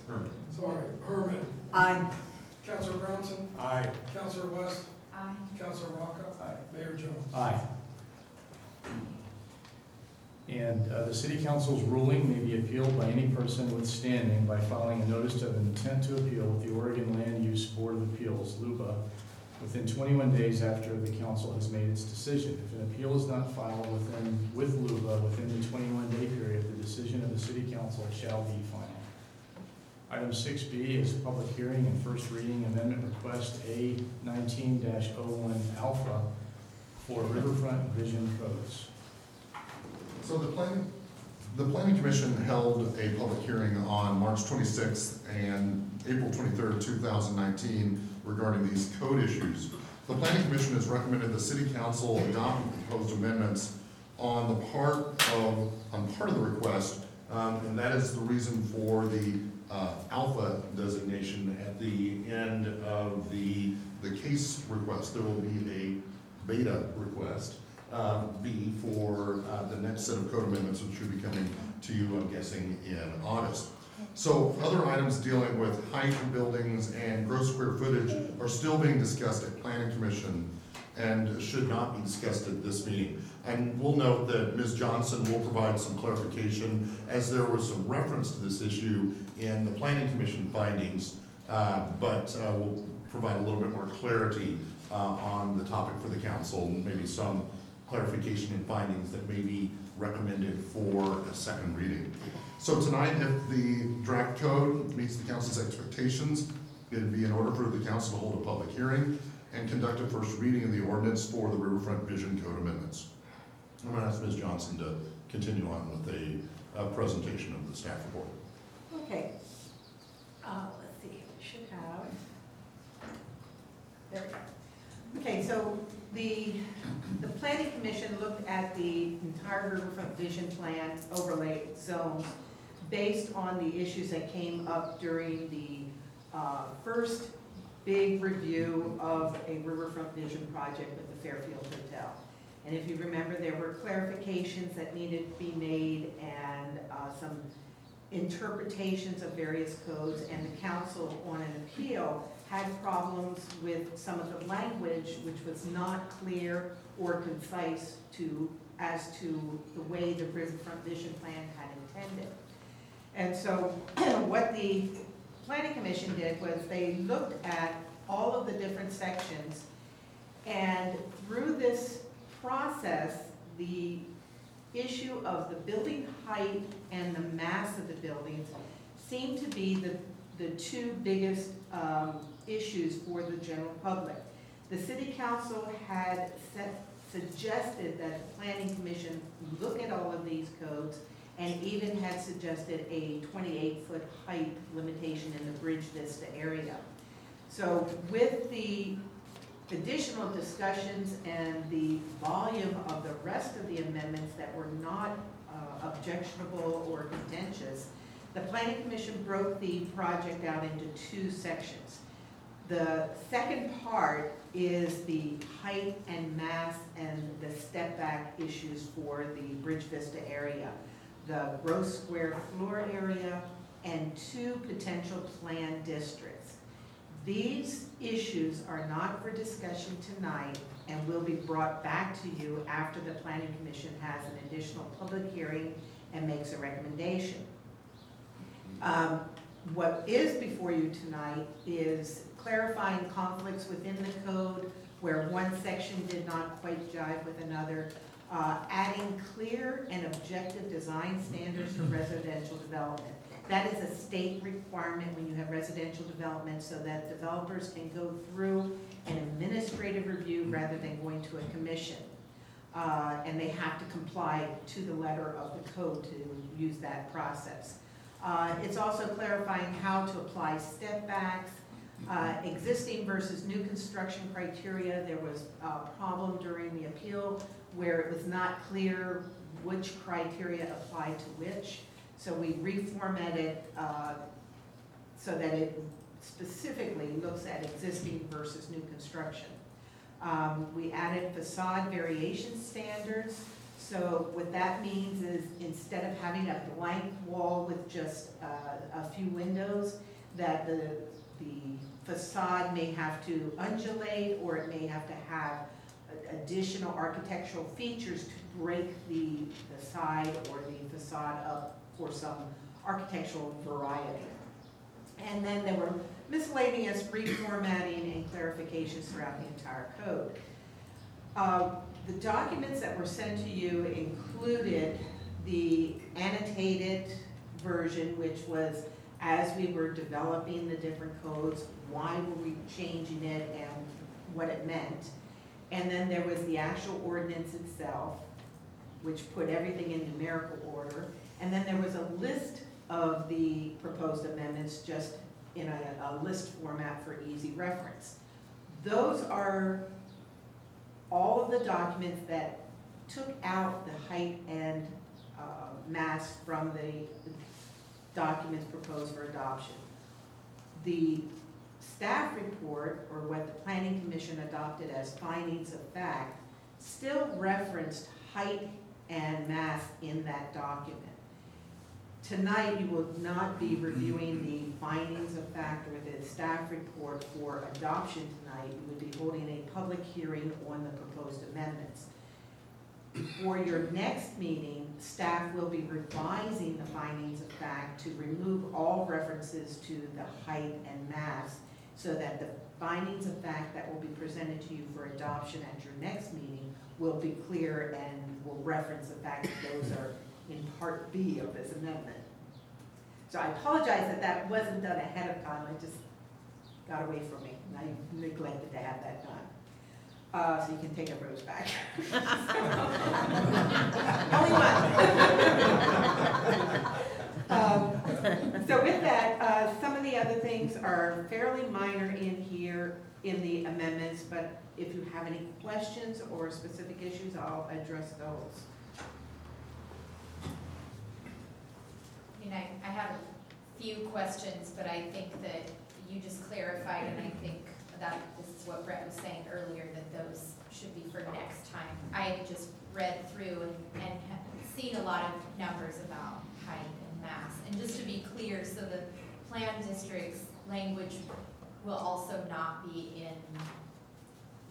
Herman. Sorry, Herman. Aye. Councilor Brownson. Aye. Councilor West. Aye. Councilor Rocca. Aye. Mayor Jones. Aye. And uh, the City Council's ruling may be appealed by any person withstanding by filing a notice of intent to appeal with the Oregon Land Use Board of Appeals, LUBA, within twenty-one days after the Council has made its decision. If an appeal is not filed within with LUBA within the twenty-one day period, the decision of the City Council shall be final. Item six B is public hearing and first reading amendment request A nineteen dash oh one alpha for Riverfront Vision Codes. So the planning, the Planning Commission held a public hearing on March twenty-sixth and April twenty-third, two thousand nineteen regarding these code issues. The Planning Commission has recommended the City Council adopt proposed amendments on the part of, on part of the request, um, and that is the reason for the uh, alpha designation at the end of the, the case request. There will be a beta request. Uh, B for uh, the next set of code amendments, which should be coming to you, I'm guessing, in August. So other items dealing with height of buildings and gross square footage are still being discussed at Planning Commission and should not be discussed at this meeting. And we'll note that Miz Johnson will provide some clarification, as there was some reference to this issue in the Planning Commission findings, uh, but uh, we'll provide a little bit more clarity uh, on the topic for the council, and maybe some clarification and findings that may be recommended for a second reading. So tonight, if the draft code meets the council's expectations, it'd be in order for the council to hold a public hearing and conduct a first reading of the ordinance for the Riverfront Vision Code amendments. I'm gonna ask Miz Johnson to continue on with a, a presentation of the staff report. Okay, uh, let's see, we should have, there we go. Okay, so the the Planning Commission looked at the entire Riverfront Vision Plan overlay zone based on the issues that came up during the uh, first big review of a Riverfront Vision project with the Fairfield Hotel. And if you remember, there were clarifications that needed to be made and uh, some interpretations of various codes, and the council on an appeal had problems with some of the language which was not clear or concise to as to the way the Riverfront Vision Plan had intended. And so what the Planning Commission did was they looked at all of the different sections, and through this process, the issue of the building height and the mass of the buildings seemed to be the the two biggest um, issues for the general public. The City Council had set, suggested that the Planning Commission look at all of these codes, and even had suggested a twenty-eight foot height limitation in the Bridge Vista area. So with the additional discussions and the volume of the rest of the amendments that were not uh, objectionable or contentious, the Planning Commission broke the project out into two sections. The second part is the height and mass and the step back issues for the Bridge Vista area, the gross square floor area, and two potential plan districts. These issues are not for discussion tonight and will be brought back to you after the Planning Commission has an additional public hearing and makes a recommendation. Um, what is before you tonight is clarifying conflicts within the code where one section did not quite jive with another, uh, adding clear and objective design standards for residential development. That is a state requirement when you have residential development, so that developers can go through an administrative review rather than going to a commission. Uh, and they have to comply to the letter of the code to use that process. Uh, it's also clarifying how to apply step backs, uh, existing versus new construction criteria. There was a problem during the appeal where it was not clear which criteria applied to which. So we reformatted uh, so that it specifically looks at existing versus new construction. Um, we added facade variation standards. So what that means is instead of having a blank wall with just uh, a few windows, that the, the facade may have to undulate, or it may have to have additional architectural features to break the, the side or the facade up for some architectural variety. And then there were miscellaneous reformatting and clarifications throughout the entire code. Uh, the documents that were sent to you included the annotated version, which was as we were developing the different codes, why were we changing it and what it meant. And then there was the actual ordinance itself, which put everything in numerical order. And then there was a list of the proposed amendments just in a, a list format for easy reference. Those are all of the documents that took out the height and uh, mass from the documents proposed for adoption. The staff report, or what the Planning Commission adopted as findings of fact, still referenced height and mass in that document. Tonight, you will not be reviewing the findings of fact or the staff report for adoption tonight. You would be holding a public hearing on the proposed amendments. For your next meeting, staff will be revising the findings of fact to remove all references to the height and mass, so that the findings of fact that will be presented to you for adoption at your next meeting will be clear and will reference the fact that those are in part B of this amendment. So I apologize that that wasn't done ahead of time. It just got away from me, and I neglected to have that done. Uh, so you can take a rose back. Only one. um, so with that, uh, some of the other things are fairly minor in here in the amendments, but if you have any questions or specific issues, I'll address those. I mean, I, I have a few questions, but I think that you just clarified, and I think that this is what Brett was saying earlier, that those should be for next time. I had just read through and, and have seen a lot of numbers about height and mass. And just to be clear, so the plan district's language will also not be in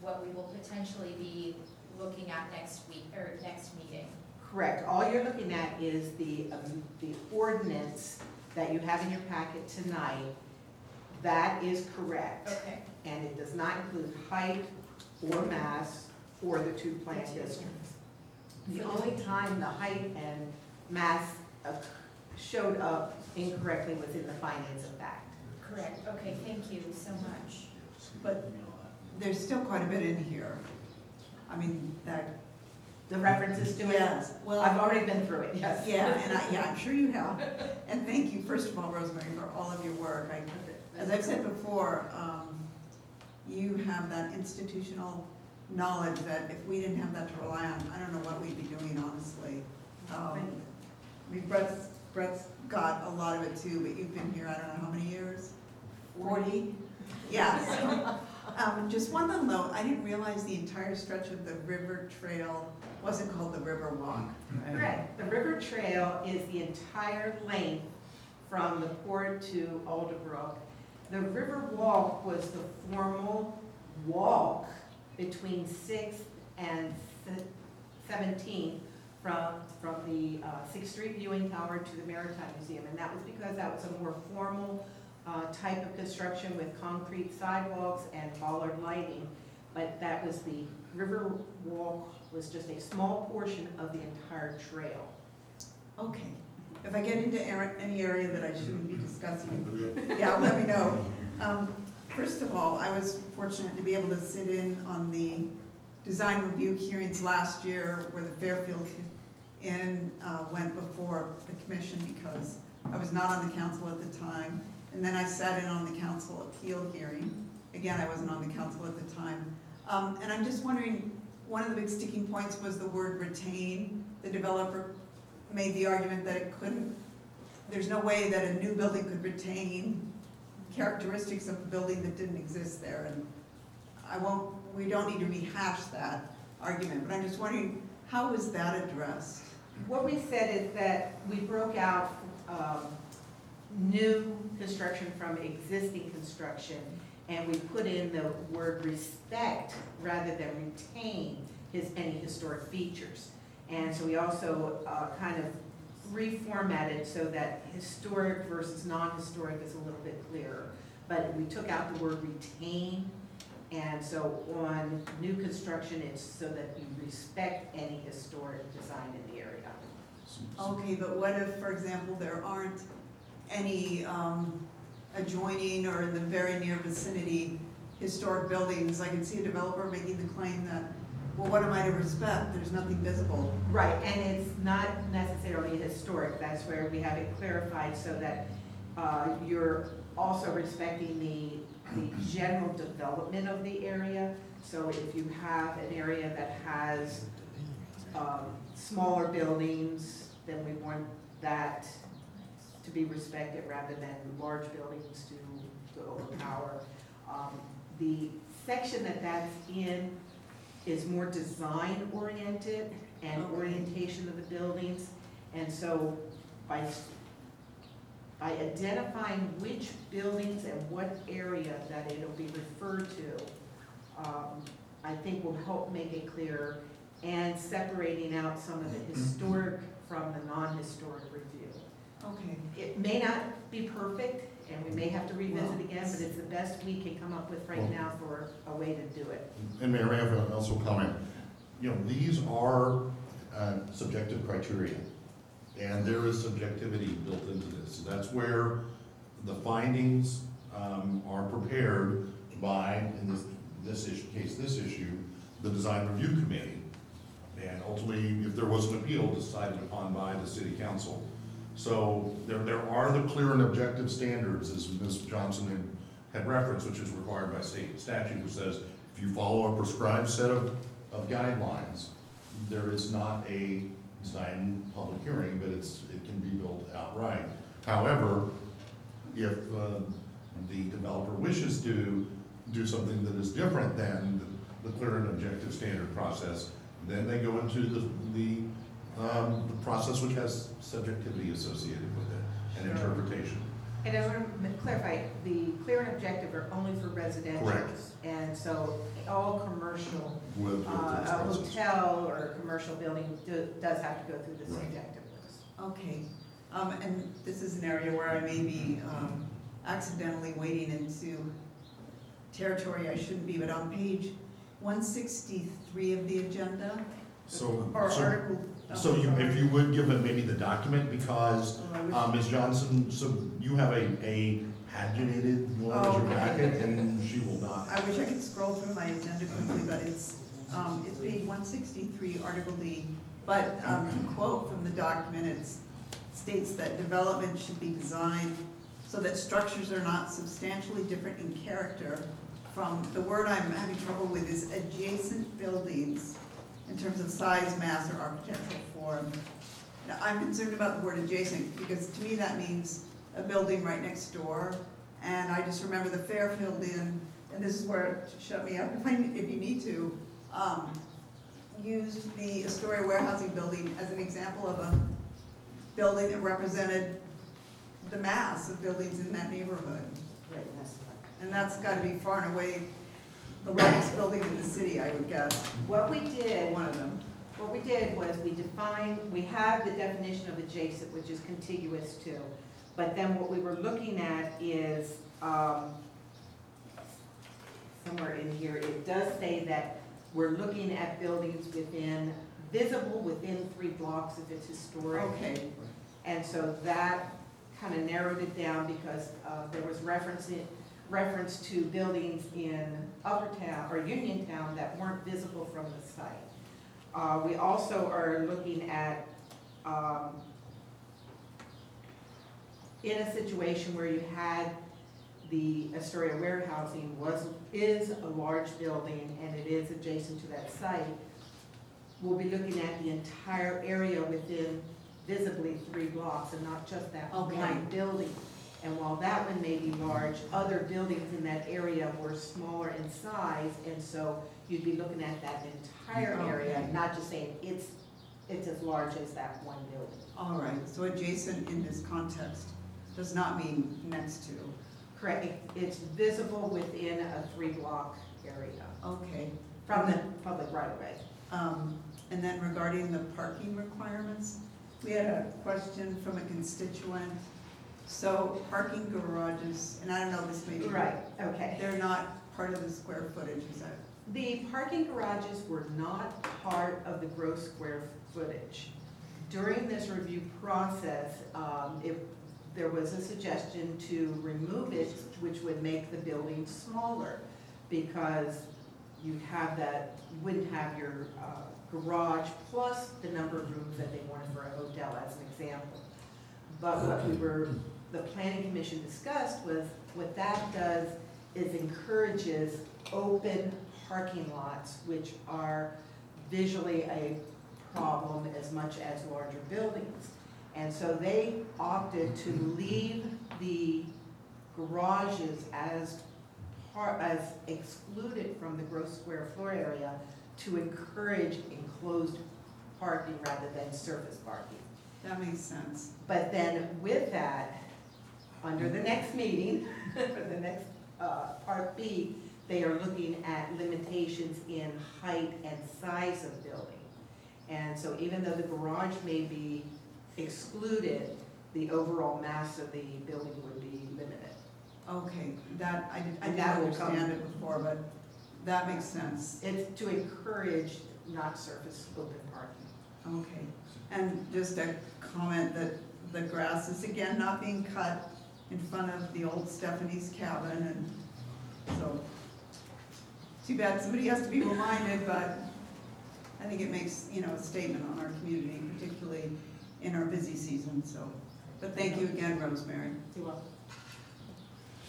what we will potentially be looking at next week or next meeting. Correct. All you're looking at is the, um, the ordinance that you have in your packet tonight. That is correct. Okay. And it does not include height or mass or the two plan districts. The only time the height and mass showed up incorrectly was in the findings of fact. Correct. Okay, thank you so much. But there's still quite a bit in here. I mean, that... The references to it? Yes. Well, I've already been through it, yes. Yeah, and I, yeah, I'm sure you have. And thank you, first of all, Rosemary, for all of your work. I, as I've said before, um, you have that institutional knowledge that if we didn't have that to rely on, I don't know what we'd be doing, honestly. Um, I mean, Brett's, Brett's got a lot of it too, but you've been here, I don't know how many years? forty? Yeah. Um, just one little note, I didn't realize the entire stretch of the river trail wasn't called the River Walk. Right. Correct. The river trail is the entire length from the port to Alderbrook. The River Walk was the formal walk between sixth and seventeenth from, from the uh, sixth Street Viewing Tower to the Maritime Museum. And that was because that was a more formal Uh, type of construction with concrete sidewalks and bollard lighting, but that was the river walk was just a small portion of the entire trail. Okay. If I get into er any area that I shouldn't be discussing, yeah, let me know. Um, first of all, I was fortunate to be able to sit in on the design review hearings last year where the Fairfield Inn uh, went before the commission because I was not on the council at the time. And then I sat in on the council appeal hearing. Again, I wasn't on the council at the time. Um, and I'm just wondering, one of the big sticking points was the word retain. The developer made the argument that it couldn't, there's no way that a new building could retain characteristics of the building that didn't exist there, and I won't, we don't need to rehash that argument, but I'm just wondering, how was that addressed? What we said is that we broke out um, new construction from existing construction, and we put in the word respect rather than retain his any historic features. And so we also uh, kind of reformatted so that historic versus non-historic is a little bit clearer. But we took out the word retain, and so on new construction, it's so that you respect any historic design in the area. Okay, but what if, for example, there aren't any um, adjoining or in the very near vicinity historic buildings? I can see a developer making the claim that, well, what am I to respect? There's nothing visible. Right, and it's not necessarily historic. That's where we have it clarified so that uh, you're also respecting the the general development of the area. So if you have an area that has um, smaller buildings, then we want that to be respected rather than large buildings to, to overpower. Um, the section that that's in is more design oriented and orientation of the buildings. And so by By identifying which buildings and what area that it'll be referred to, um, I think will help make it clear, and separating out some of the historic from the non-historic review. Okay. It may not be perfect, and we may have to revisit well, again, but it's the best we can come up with right well, now for a way to do it. And Mayor, may I also comment? You know, these are uh, subjective criteria. And there is subjectivity built into this. So that's where the findings um, are prepared by, in this, this issue, case this issue, the design review committee. And ultimately, if there was an appeal, decided upon by the city council. So there, there are the clear and objective standards, as Miz Johnson had referenced, which is required by state statute, which says if you follow a prescribed set of, of guidelines, there is not a design public hearing, but it's it can be built outright. However, if uh, the developer wishes to do something that is different than the, the clear and objective standard process, then they go into the the, um, the process which has subjectivity associated with it and interpretation. And I want to clarify: the clear and objective are only for residential. Correct. And so all commercial, with, with uh, a hotel or a commercial building do, does have to go through this subjective list. Okay, um, and this is an area where I may be um, accidentally wading into territory I shouldn't be, but on page one sixty-three of the agenda, so, or so, article. So you, if you would give it maybe the document, because um, Miz Johnson, so you have a, a paginated one oh, in your packet, okay. And she will not. I wish I could scroll through my agenda quickly, but it's um, it's page one sixty-three, Article D. But um, to quote from the document, it states that development should be designed so that structures are not substantially different in character from, the word I'm having trouble with is adjacent buildings, in terms of size, mass, or architectural form. Now, I'm concerned about the word adjacent, because to me that means a building right next door. And I just remember the Fairfield Inn, and this is where, shut me up if, I, if you need to, um, used the Astoria Warehousing building as an example of a building that represented the mass of buildings in that neighborhood. Right. And that's got to be far and away the largest building in the city, I would guess. What we did, one of them. What we did was we defined, we have the definition of adjacent, which is contiguous to, but then what we were looking at is, um, somewhere in here, it does say that we're looking at buildings within, visible within three blocks of its historic. Okay. And so that kind of narrowed it down, because uh, there was reference in, reference to buildings in Uppertown or Uniontown that weren't visible from the site. Uh, we also are looking at um, in a situation where you had the Astoria Warehousing was is a large building and it is adjacent to that site. We'll be looking at the entire area within visibly three blocks and not just that okay. one building. And while that one may be large, other buildings in that area were smaller in size, and so you'd be looking at that entire area, not just saying it's it's as large as that one building. All right, so adjacent in this context does not mean next to. Correct, it's visible within a three block area. Okay. From the public right of way. Um, and then regarding the parking requirements, we had a question from a constituent. So parking garages, and I don't know, this may be right. Okay. They're not part of the square footage, is that? The parking garages were not part of the gross square footage. During this review process, um, it, there was a suggestion to remove it, which would make the building smaller, because you have that, you wouldn't have your uh, garage plus the number of rooms that they wanted for a hotel, as an example. But what we were, the Planning Commission discussed was what that does is encourages open parking lots, which are visually a problem as much as larger buildings. And so they opted to leave the garages as part, as excluded from the gross square floor area to encourage enclosed parking rather than surface parking. That makes sense. But then with that, under the next meeting, for the next uh, part B, they are looking at limitations in height and size of building. And so even though the garage may be excluded, the overall mass of the building would be limited. Okay, that, I, did, I didn't understand it before, but that makes sense. It's to encourage not surface open parking. Okay. And just a comment that the grass is again not being cut in front of the old Stephanie's cabin, and so too bad somebody has to be reminded, but I think it makes, you know, a statement on our community, particularly in our busy season. So, but thank you again, Rosemary. You're welcome.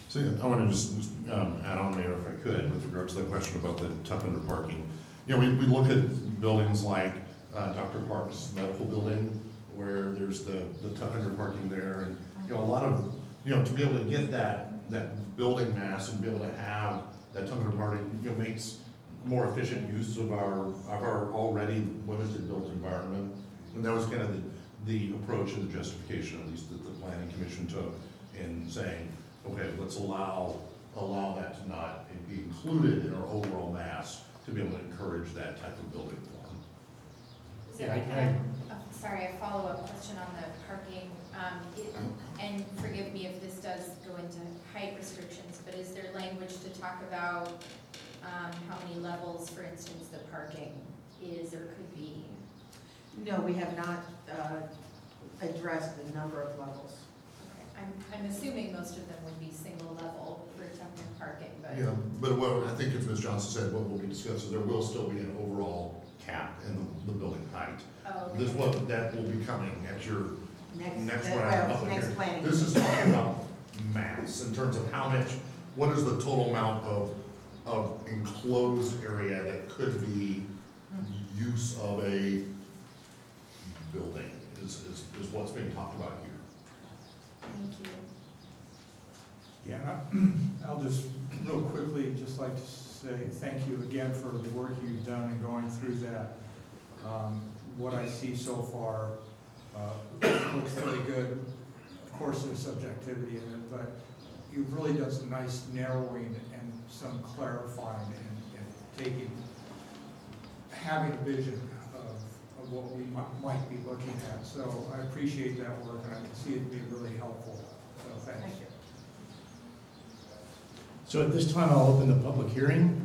So yeah, I want to just um, add on there if I could with regards to the question about the Tuppender parking. You know, we, we look at buildings like Uh, Doctor Park's medical building, where there's the the Tuppender parking there, and you know a lot of you know to be able to get that that building mass and be able to have that Tuppender parking, you know, makes more efficient use of our of our already limited built environment, and that was kind of the, the approach and the justification, at least, that the Planning Commission took in saying, okay, let's allow allow that to not be included in our overall mass to be able to encourage that type of building. Yeah, I, I, oh, sorry, a follow-up question on the parking, um, it, and forgive me if this does go into height restrictions, but is there language to talk about um, how many levels, for instance, the parking is or could be? No, we have not uh, addressed the number of levels. Okay. I'm, I'm assuming most of them would be single level for temporary parking. But yeah, but what I think, as Miz Johnson said, what will be discussed is there will still be an overall cap and the, the building height. Oh, okay. This what that will be coming at your next next, the, well, next planning. This is talking about mass in terms of how much, what is the total amount of of enclosed area that could be mm-hmm. use of a building is, is is what's being talked about here. Thank you. Yeah, I'll just real quickly just like to say thank you again for the work you've done and going through that. Um, what I see so far uh, looks really good. Of course, there's subjectivity in it, but you've really done some nice narrowing and some clarifying and, and taking, having a vision of, of what we might, might be looking at. So I appreciate that work, and I can see it being really helpful. So thanks. Thank you. So at this time, I'll open the public hearing.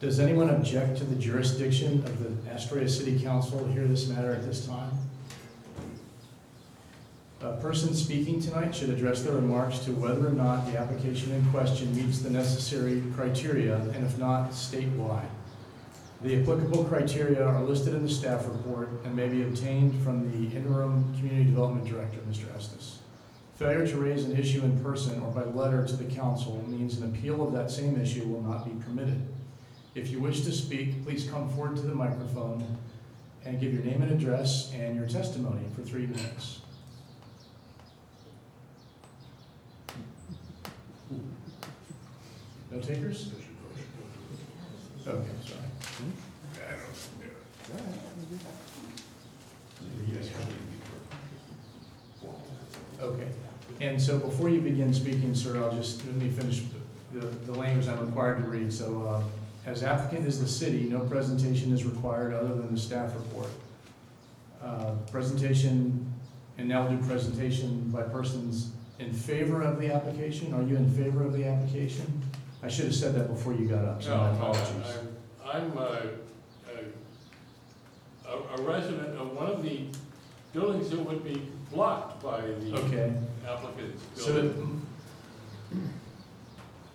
Does anyone object to the jurisdiction of the Astoria City Council to hear this matter at this time? A person speaking tonight should address their remarks to whether or not the application in question meets the necessary criteria, and if not, state why. The applicable criteria are listed in the staff report and may be obtained from the interim community development director, Mister Estes. Failure to raise an issue in person or by letter to the council means an appeal of that same issue will not be permitted. If you wish to speak, please come forward to the microphone and give your name and address and your testimony for three minutes. No takers? Okay, sorry. I don't know. Okay, and so before you begin speaking, sir, I'll just, let me finish the, the language I'm required to read. So, uh, as applicant is the city, no presentation is required other than the staff report. Uh, presentation, and now we'll do presentation by persons in favor of the application. Are you in favor of the application? I should have said that before you got up, so no, my apologies. I'm, I'm a, a, a resident of one of the buildings that would be blocked by the okay. applicant's building. So,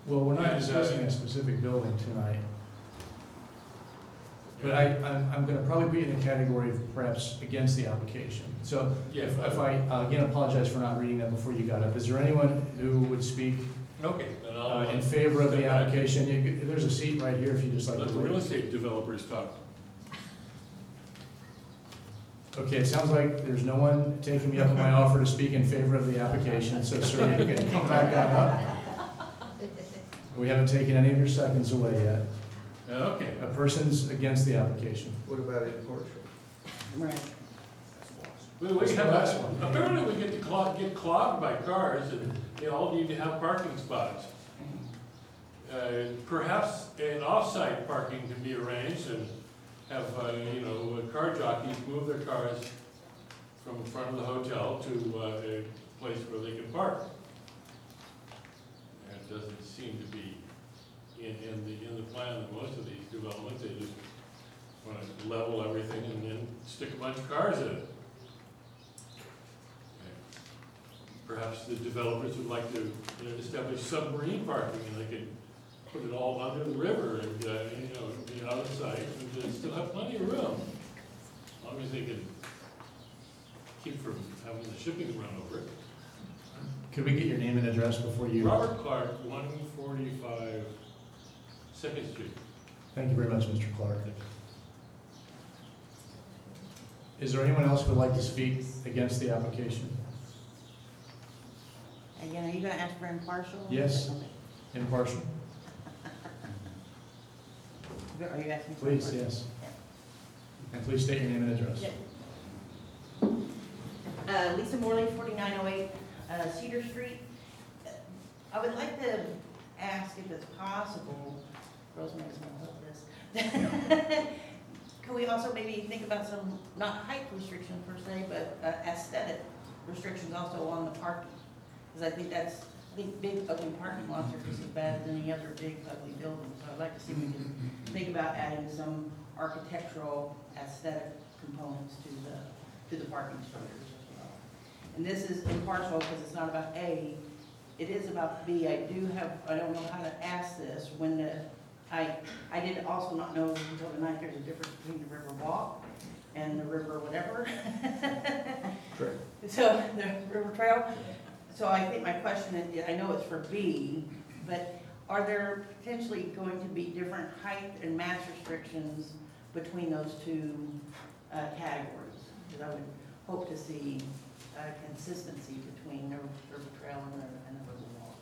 well, we're not and, discussing uh, a specific building tonight. But I, I'm, I'm going to probably be in a category of perhaps against the application. So yeah, if, if I, uh, again, apologize for not reading that before you got up. Is there anyone who would speak okay, uh, in favor of the application? You could, there's a seat right here if you just like Let to the real estate developers talk. Okay, it sounds like there's no one taking me up on my offer to speak in favor of the application. So, sir, you can come back on up. We haven't taken any of your seconds away yet. Okay. A person's against the application. What about in court? Right. We, we have a, one. Apparently we get to clog, get clogged by cars and they all need to have parking spots. Uh, perhaps an off-site parking can be arranged and have, uh, you know, car jockeys move their cars from the front of the hotel to uh, a place where they can park. That doesn't seem to be In, in the in the plan of most of these developments. They just want to level everything and then stick a bunch of cars in it. Okay. Perhaps the developers would like to, you know, establish submarine parking and they could put it all under the river and uh, you know, be out of sight and just still have plenty of room, as long as they can keep from having the shipping run over it. Could we get your name and address before you? Robert Clark, one forty-five. Second Street. Thank you very much, Mister Clark. Is there anyone else who would like to speak against the application? Again, are you going to ask for impartial? Yes, impartial. Are you asking for Please, impartial? Yes. And please state your name and address. Yeah. Uh, Lisa Morley, forty-nine oh eight uh, Cedar Street. I would like to ask if it's possible. Rosemary's going to look at this. Can we also maybe think about some, not height restrictions per se, but uh, aesthetic restrictions also on the parking? Because I think that's, I think big ugly parking lots are just as bad as any other big ugly building. So I'd like to see if we can think about adding some architectural aesthetic components to the to the parking structures as well. And this is impartial because it's not about A, it is about B. I do have, I don't know how to ask this when the, I, I did also not know until tonight there's a difference between the river walk and the river whatever. Correct. So the river trail. So I think my question is, I know it's for B, but are there potentially going to be different height and mass restrictions between those two uh, categories? Because I would hope to see uh, consistency between the river trail and the, and the river walk.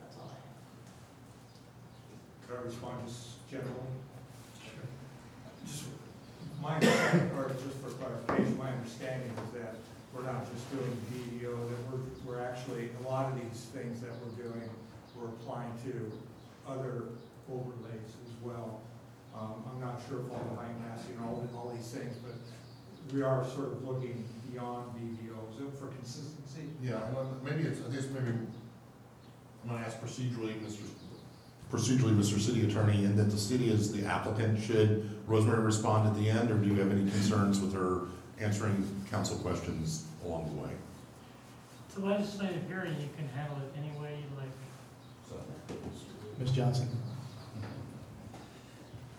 That's all I have. Could I respond just generally? Sure. Just my understanding, or just for clarification, my understanding is that we're not just doing D D O, that we're, we're actually, a lot of these things that we're doing, we're applying to other overlays as well. Um, I'm not sure if all the high mass, you know, all, all these things, but we are sort of looking beyond D D Os for consistency. Yeah, maybe it's, I guess maybe, I'm gonna ask procedurally, Mister Procedurally, Mister City Attorney, and that the city is the applicant. Should Rosemary respond at the end, or do you have any concerns with her answering council questions along the way? It's a legislative hearing. You can handle it any way you like. So, Miz Johnson.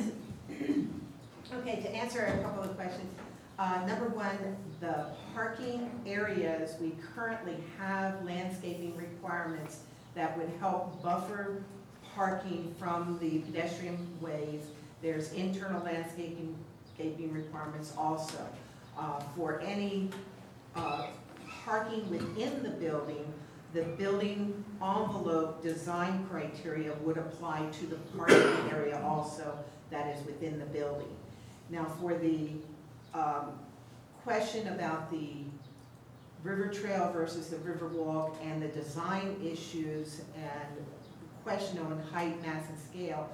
Okay, to answer a couple of questions. Uh, number one, the parking areas, we currently have landscaping requirements that would help buffer parking from the pedestrian ways. There's internal landscaping requirements also. Uh, for any uh, parking within the building, the building envelope design criteria would apply to the parking area also that is within the building. Now for the um, question about the river trail versus the river walk and the design issues and question on height, mass, and scale,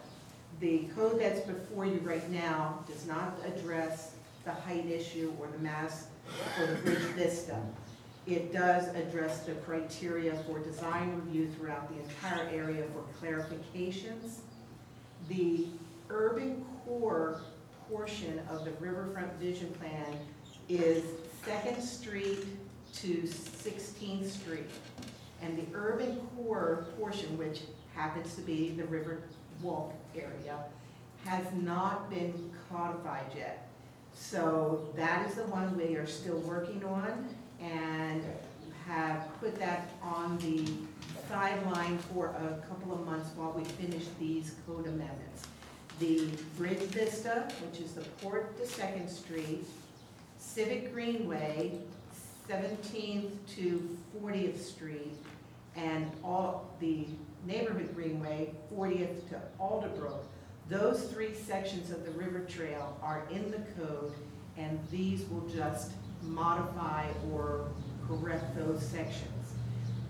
the code that's before you right now does not address the height issue or the mass or the bridge vista. It does address the criteria for design review throughout the entire area for clarifications. The urban core portion of the Riverfront Vision Plan is second street to sixteenth street. And the urban core portion, which happens to be the river walk area, has not been codified yet. So that is the one we are still working on and have put that on the sideline for a couple of months while we finish these code amendments. The Bridge Vista, which is the port to second street, Civic Greenway, seventeenth to fortieth street, and all the Neighborhood Greenway, fortieth to Alderbrook. Those three sections of the river trail are in the code, and these will just modify or correct those sections.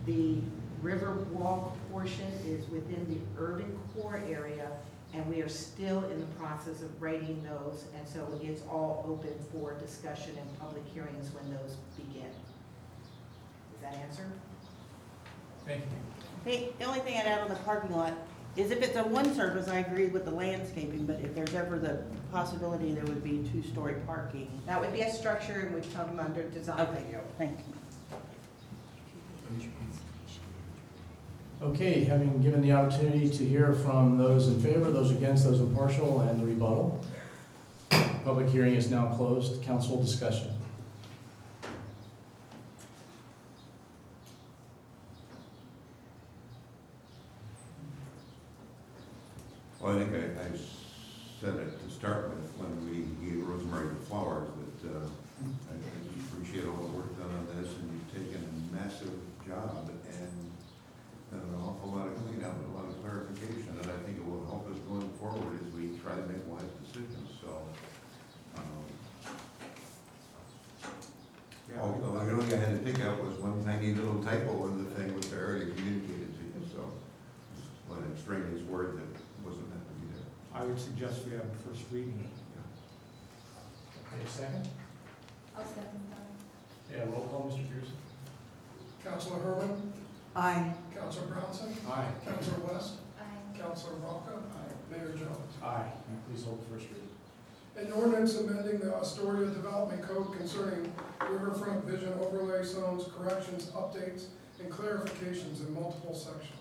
The river walk portion is within the urban core area, and we are still in the process of writing those, and so it's all open for discussion and public hearings when those begin. Does that answer? Thank you. Hey, the only thing I'd add on the parking lot is if it's a one service, I agree with the landscaping, but if there's ever the possibility there would be two-story parking. That would be a structure and would come under design. Okay, thank you. Okay, having given the opportunity to hear from those in favor, those against, those impartial, and the rebuttal, public hearing is now closed. Council discussion. Well, I think I, I said it to start with when we gave Rosemary the flowers, but uh, I, I appreciate all the work done on this, and you've taken a massive job and done an awful lot of cleanup and a lot of clarification, and I think it will help us going forward as we try to make wise decisions. So, um, yeah, although I only had to pick up was one tiny little typo in the thing, which I already communicated to you, so it's one extraneous word that wasn't meant to be there. I would suggest we have a first reading. Yeah. Okay, second? I'll second that. Yeah, roll call, Mister Pearson. Councilor Herman? Aye. Councilor Brownson? Aye. Councilor West? Aye. Councilor Rocca? Aye. Mayor Jones? Aye. And please hold the first reading. An ordinance amending the Astoria Development Code concerning riverfront vision overlay zones, corrections, updates, and clarifications in multiple sections.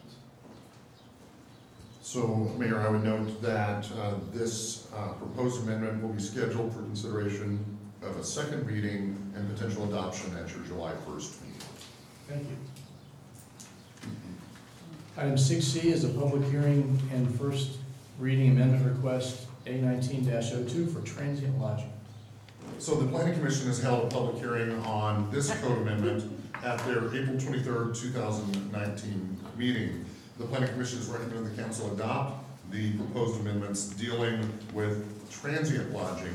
So, Mayor, I would note that uh, this uh, proposed amendment will be scheduled for consideration of a second reading and potential adoption at your July first meeting. Thank you. Item six C is a public hearing and first reading amendment request A nineteen dash oh two for transient lodging. So the Planning Commission has held a public hearing on this code amendment at their April twenty-third, two thousand nineteen meeting. The Planning Commission is recommending the Council adopt the proposed amendments dealing with transient lodging,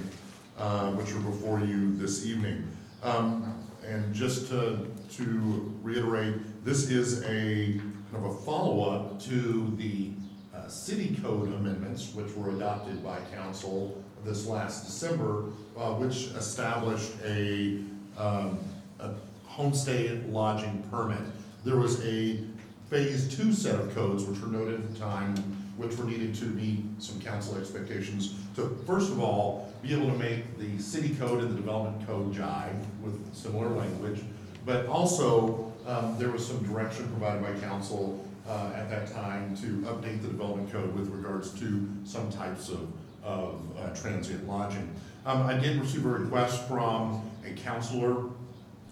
uh, which are before you this evening. Um, and just to, to reiterate, this is a kind of a follow-up to the uh, city code amendments, which were adopted by Council this last December, uh, which established a, um, a homestay lodging permit. There was a phase two set of codes, which were noted at the time, which were needed to meet some council expectations. So first of all, be able to make the city code and the development code jive with similar language, but also um, there was some direction provided by council uh, at that time to update the development code with regards to some types of, of uh, transient lodging. Um, I did receive a request from a counselor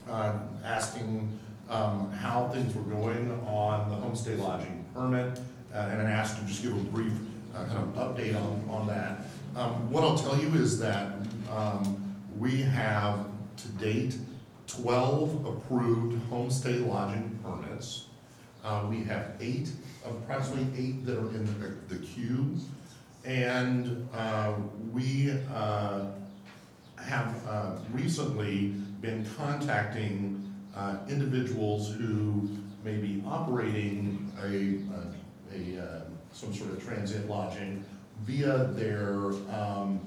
uh, asking Um, how things were going on the homestay lodging permit, uh, and I asked to just give a brief uh, kind of update on, on that. Um, what I'll tell you is that um, we have to date twelve approved homestay lodging permits Uh, we have eight, approximately eight that are in the, the queue. And uh, we uh, have uh, recently been contacting uh, individuals who may be operating a, a, a uh, some sort of transient lodging via their um,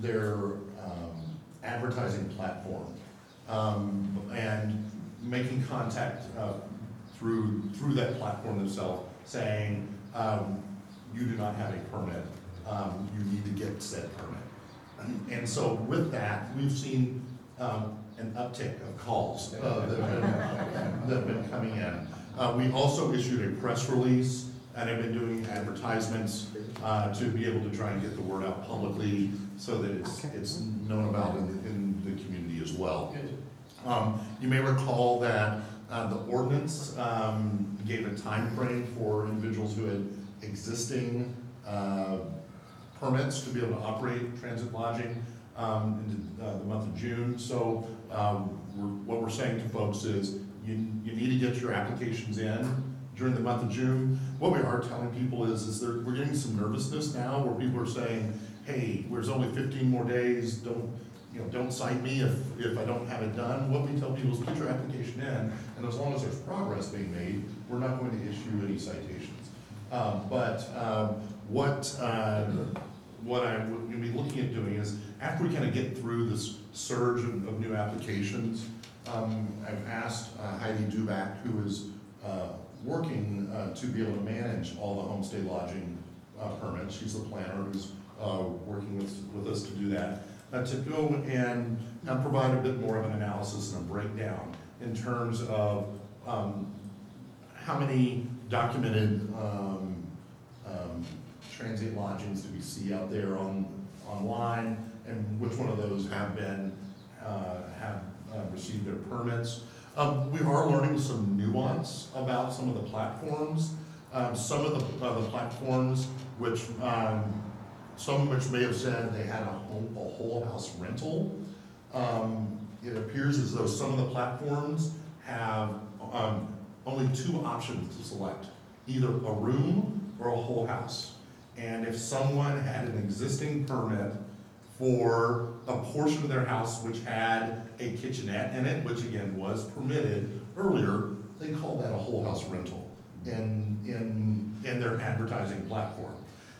their um, advertising platform, um, and making contact uh, through through that platform themselves, saying um, you do not have a permit. Um, you need to get said permit. And, and so with that, we've seen um, an uptick of calls uh, that, have, that have been coming in. Uh, we also issued a press release and have been doing advertisements uh, to be able to try and get the word out publicly so that it's, okay. it's known about in, in the community as well. Um, you may recall that uh, the ordinance um, gave a time frame for individuals who had existing uh, permits to be able to operate transit lodging um, in uh, the month of June. So um, we're, what we're saying to folks is you, you need to get your applications in during the month of June. What we are telling people is, is we're getting some nervousness now where people are saying, hey, there's only fifteen more days, don't you know, don't cite me if, if I don't have it done. What we tell people is put your application in, and as long as there's progress being made, we're not going to issue any citations. Um, but um, what uh, what I would be looking at doing is, after we kind of get through this surge of, of new applications, um, I've asked uh, Heidi Duback, who is uh, working uh, to be able to manage all the homestay lodging uh, permits. She's the planner who's uh, working with, with us to do that. Uh, to go and uh, provide a bit more of an analysis and a breakdown in terms of um, how many documented um, um, transient lodgings do we see out there on online, and which one of those have been uh, have uh, received their permits. Um, we are learning some nuance about some of the platforms. Um, some of the, uh, the platforms which um, some which may have said they had a whole, a whole house rental. Um, it appears as though some of the platforms have um, only two options to select, either a room or a whole house. And if someone had an existing permit for a portion of their house which had a kitchenette in it, which again was permitted earlier, they called that a whole house rental in, in, in their advertising platform.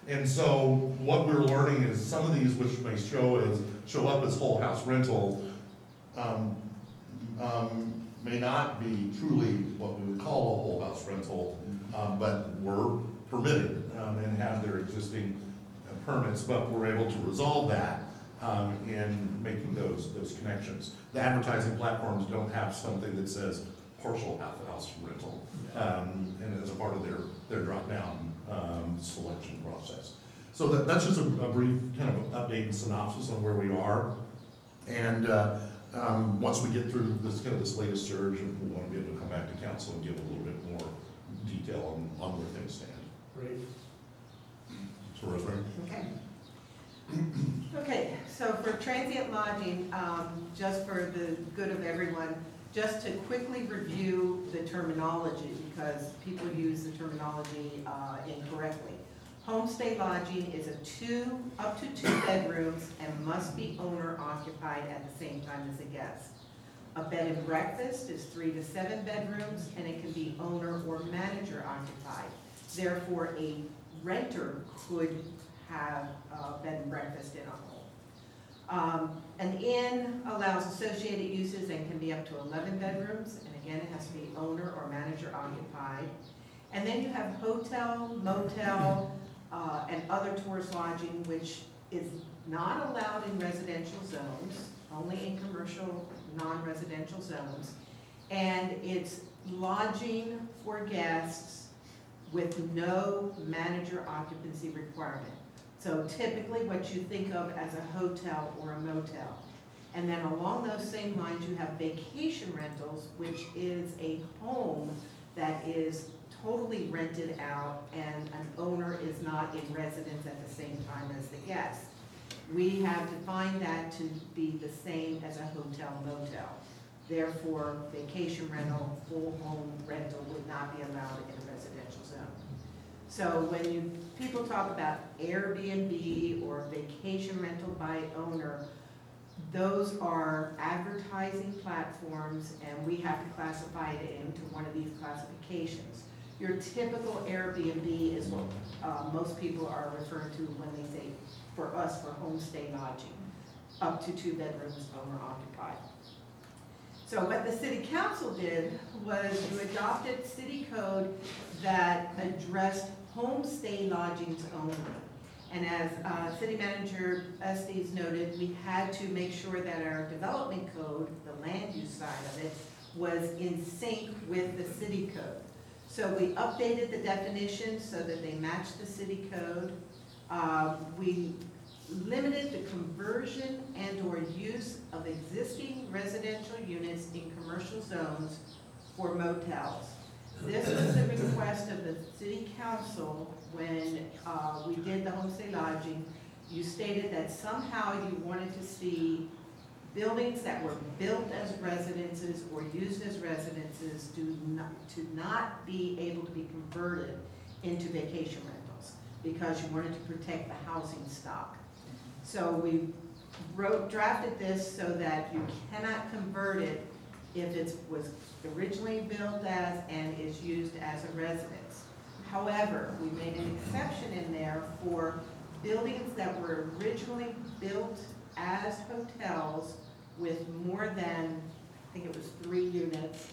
And so what we're learning is some of these, which may show is show up as whole house rental, um, um, may not be truly what we would call a whole house rental, um, but were permitted um, and have their existing uh, permits. But we're able to resolve that um, in making those those connections. The advertising platforms don't have something that says partial house rental, um, and as a part of their their drop down. Um, selection process. So that, that's just a, a brief kind of update and synopsis on where we are. And uh, um, once we get through this kind of this latest surge, we'll want to be able to come back to council and give a little bit more detail on, on where things stand. Great. So Rosemary. Okay. Okay. So for transient lodging, um, just for the good of everyone, just to quickly review the terminology, because people use the terminology uh, incorrectly. Homestay lodging is a two, up to two bedrooms and must be owner-occupied at the same time as a guest. A bed and breakfast is three to seven bedrooms, and it can be owner or manager-occupied. Therefore, a renter could have a bed and breakfast in a home. Um, an inn allows associated uses and can be up to eleven bedrooms, and again it has to be owner or manager occupied. And then you have hotel, motel, uh, and other tourist lodging, which is not allowed in residential zones, only in commercial, non-residential zones. And it's lodging for guests with no manager occupancy requirement. So typically what you think of as a hotel or a motel. And then along those same lines, you have vacation rentals, which is a home that is totally rented out and an owner is not in residence at the same time as the guest. We have defined that to be the same as a hotel motel. Therefore, vacation rental, full home rental would not be allowed in a residential zone. So when you people talk about Airbnb or vacation rental by owner, those are advertising platforms, and we have to classify it into one of these classifications. Your typical Airbnb is what uh, most people are referring to when they say, for us, for homestay lodging, up to two bedrooms, owner occupied. So what the city council did was you adopted city code that addressed homestay lodgings only. And as uh, City Manager Estes noted, we had to make sure that our development code, the land use side of it, was in sync with the city code. So we updated the definition so that they matched the city code. Uh, we limited the conversion and or use of existing residential units in commercial zones for motels. This was a request of the city council when uh, we did the homestay lodging. You stated that somehow you wanted to see buildings that were built as residences or used as residences do not, to not be able to be converted into vacation rentals because you wanted to protect the housing stock. So we wrote, drafted this so that you cannot convert it if it was originally built as and is used as a residence. However, we made an exception in there for buildings that were originally built as hotels with more than, I think it was three units,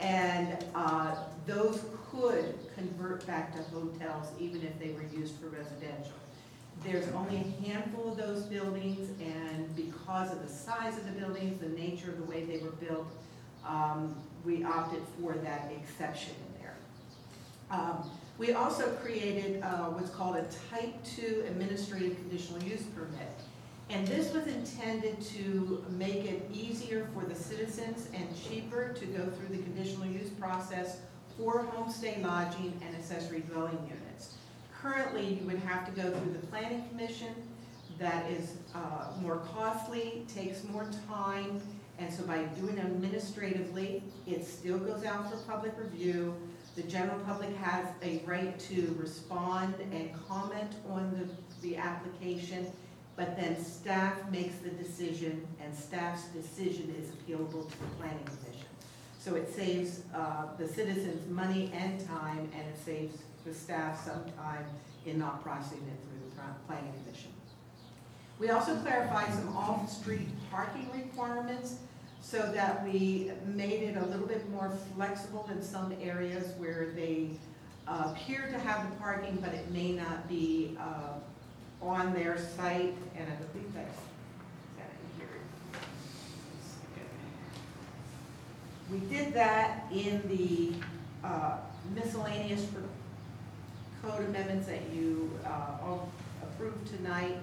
and uh, those could convert back to hotels even if they were used for residential. There's only a handful of those buildings, and because of the size of the buildings, the nature of the way they were built, um, we opted for that exception in there. Um, we also created uh, what's called a type two administrative conditional use permit. And this was intended to make it easier for the citizens and cheaper to go through the conditional use process for homestay lodging and accessory dwelling units. Currently, you would have to go through the planning commission. That is uh, more costly, takes more time, and so by doing it administratively, it still goes out for public review. The general public has a right to respond and comment on the, the application, but then staff makes the decision, and staff's decision is appealable to the planning commission. So it saves uh, the citizens money and time, and it saves the staff some time in not processing it through the planning commission. We also clarified some off-street parking requirements so that we made it a little bit more flexible in some areas where they uh, appear to have the parking, but it may not be uh, on their site, and I believe that's that in here. We did that in the uh, miscellaneous code amendments that you uh, all approved tonight.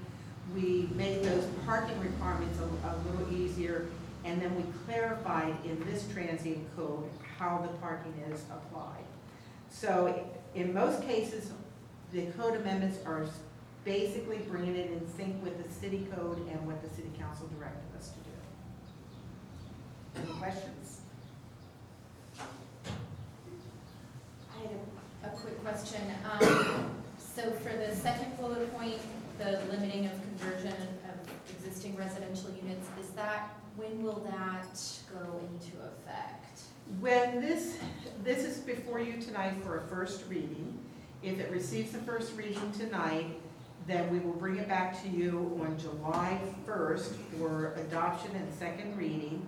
We made those parking requirements a, a little easier, and then we clarified in this transient code how the parking is applied. So in most cases, the code amendments are basically bringing it in sync with the city code and what the city council directed us to do. Any questions? I had a, a quick question. Um, so for the second bullet point, the limiting of conversion of existing residential units, is that, when will that go into effect? When this, this is before you tonight for a first reading. If it receives the first reading tonight, then we will bring it back to you on July first for adoption and second reading.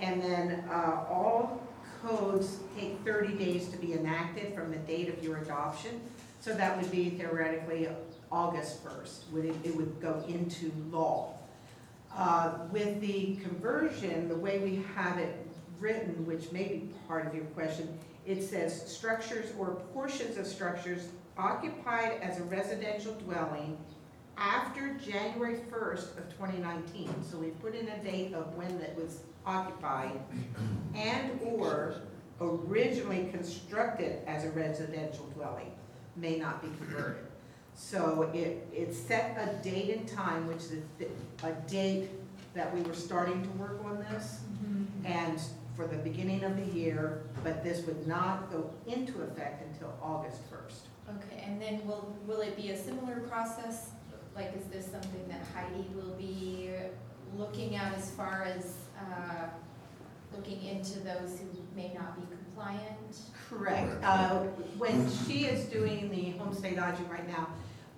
And then uh, all codes take thirty days to be enacted from the date of your adoption. So that would be theoretically August first, would it, it would go into law. Uh, with the conversion, the way we have it written, which may be part of your question, it says structures or portions of structures occupied as a residential dwelling after January first of twenty nineteen. So we put in a date of when that was occupied and or originally constructed as a residential dwelling may not be converted. So it, it set a date and time, which is a date that we were starting to work on this, mm-hmm. and for the beginning of the year, but this would not go into effect until August first. Okay, and then will, will it be a similar process? Like, is this something that Heidi will be looking at as far as uh, looking into those who may not be compliant? Correct. Uh, when she is doing the homestay lodging right now,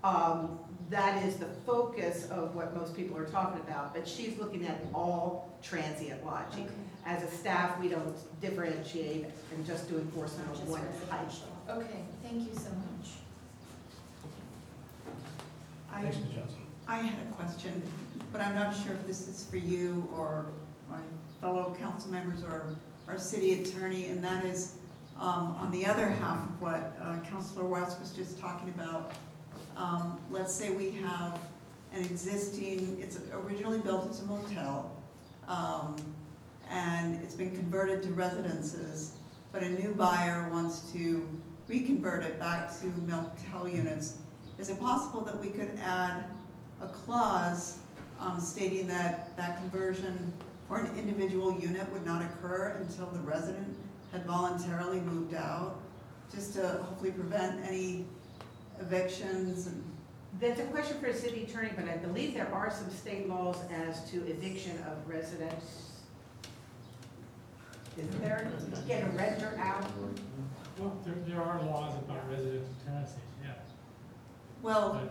um, that is the focus of what most people are talking about, but she's looking at all transient lodging. Okay. As a staff, we don't differentiate and just do enforcement of one type. Okay, thank you so much. I, Thanks, Miz Johnson. I had a question, but I'm not sure if this is for you or my fellow council members or our city attorney, and that is um, on the other half of what uh, Councilor Watts was just talking about. Um, let's say we have an existing, it's originally built as a motel, um, and it's been converted to residences, but a new buyer wants to reconvert it back to motel units. Is it possible that we could add a clause um, stating that that conversion or an individual unit would not occur until the resident had voluntarily moved out, just to hopefully prevent any evictions? And that's a question for a city attorney, but I believe there are some state laws as to eviction of residents. Is there, to get a renter out? Well, there, there are laws about residential tenancies, yeah. Well,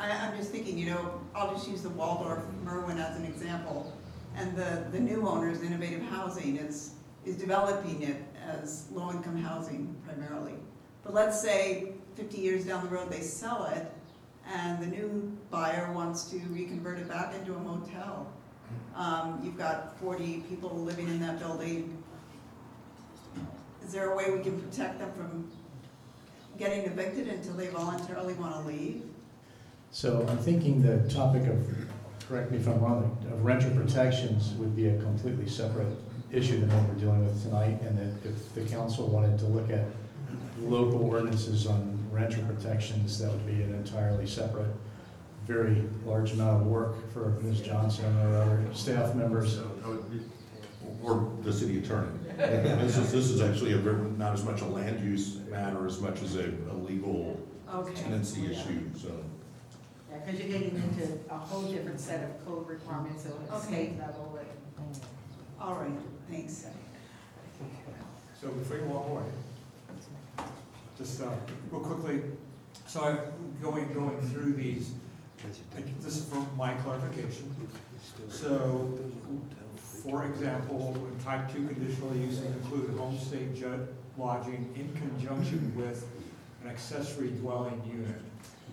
I, I'm just thinking, you know, I'll just use the Waldorf Merwin as an example. And the, the new owners, Innovative Housing, is, is developing it as low-income housing primarily. But let's say fifty years down the road they sell it, and the new buyer wants to reconvert it back into a motel. Um, you've got forty people living in that building. Is there a way we can protect them from getting evicted until they voluntarily want to leave? So I'm thinking the topic of, correct me if I'm wrong, of renter protections would be a completely separate issue than what we're dealing with tonight, and that if the council wanted to look at local ordinances on renter protections, that would be an entirely separate, very large amount of work for Miz Johnson or other staff members. Or the city attorney. This is, this is actually a, not as much a land use matter as much as a, a legal okay. tenancy yeah. issue. So. Yeah, because you're getting into a whole different set of code requirements at the state level. And, all right, thanks. So before you walk away, just uh, real quickly, so I'm going, going through these. This is for my clarification. So, for example, type two conditional uses include homestay jud lodging in conjunction with an accessory dwelling unit.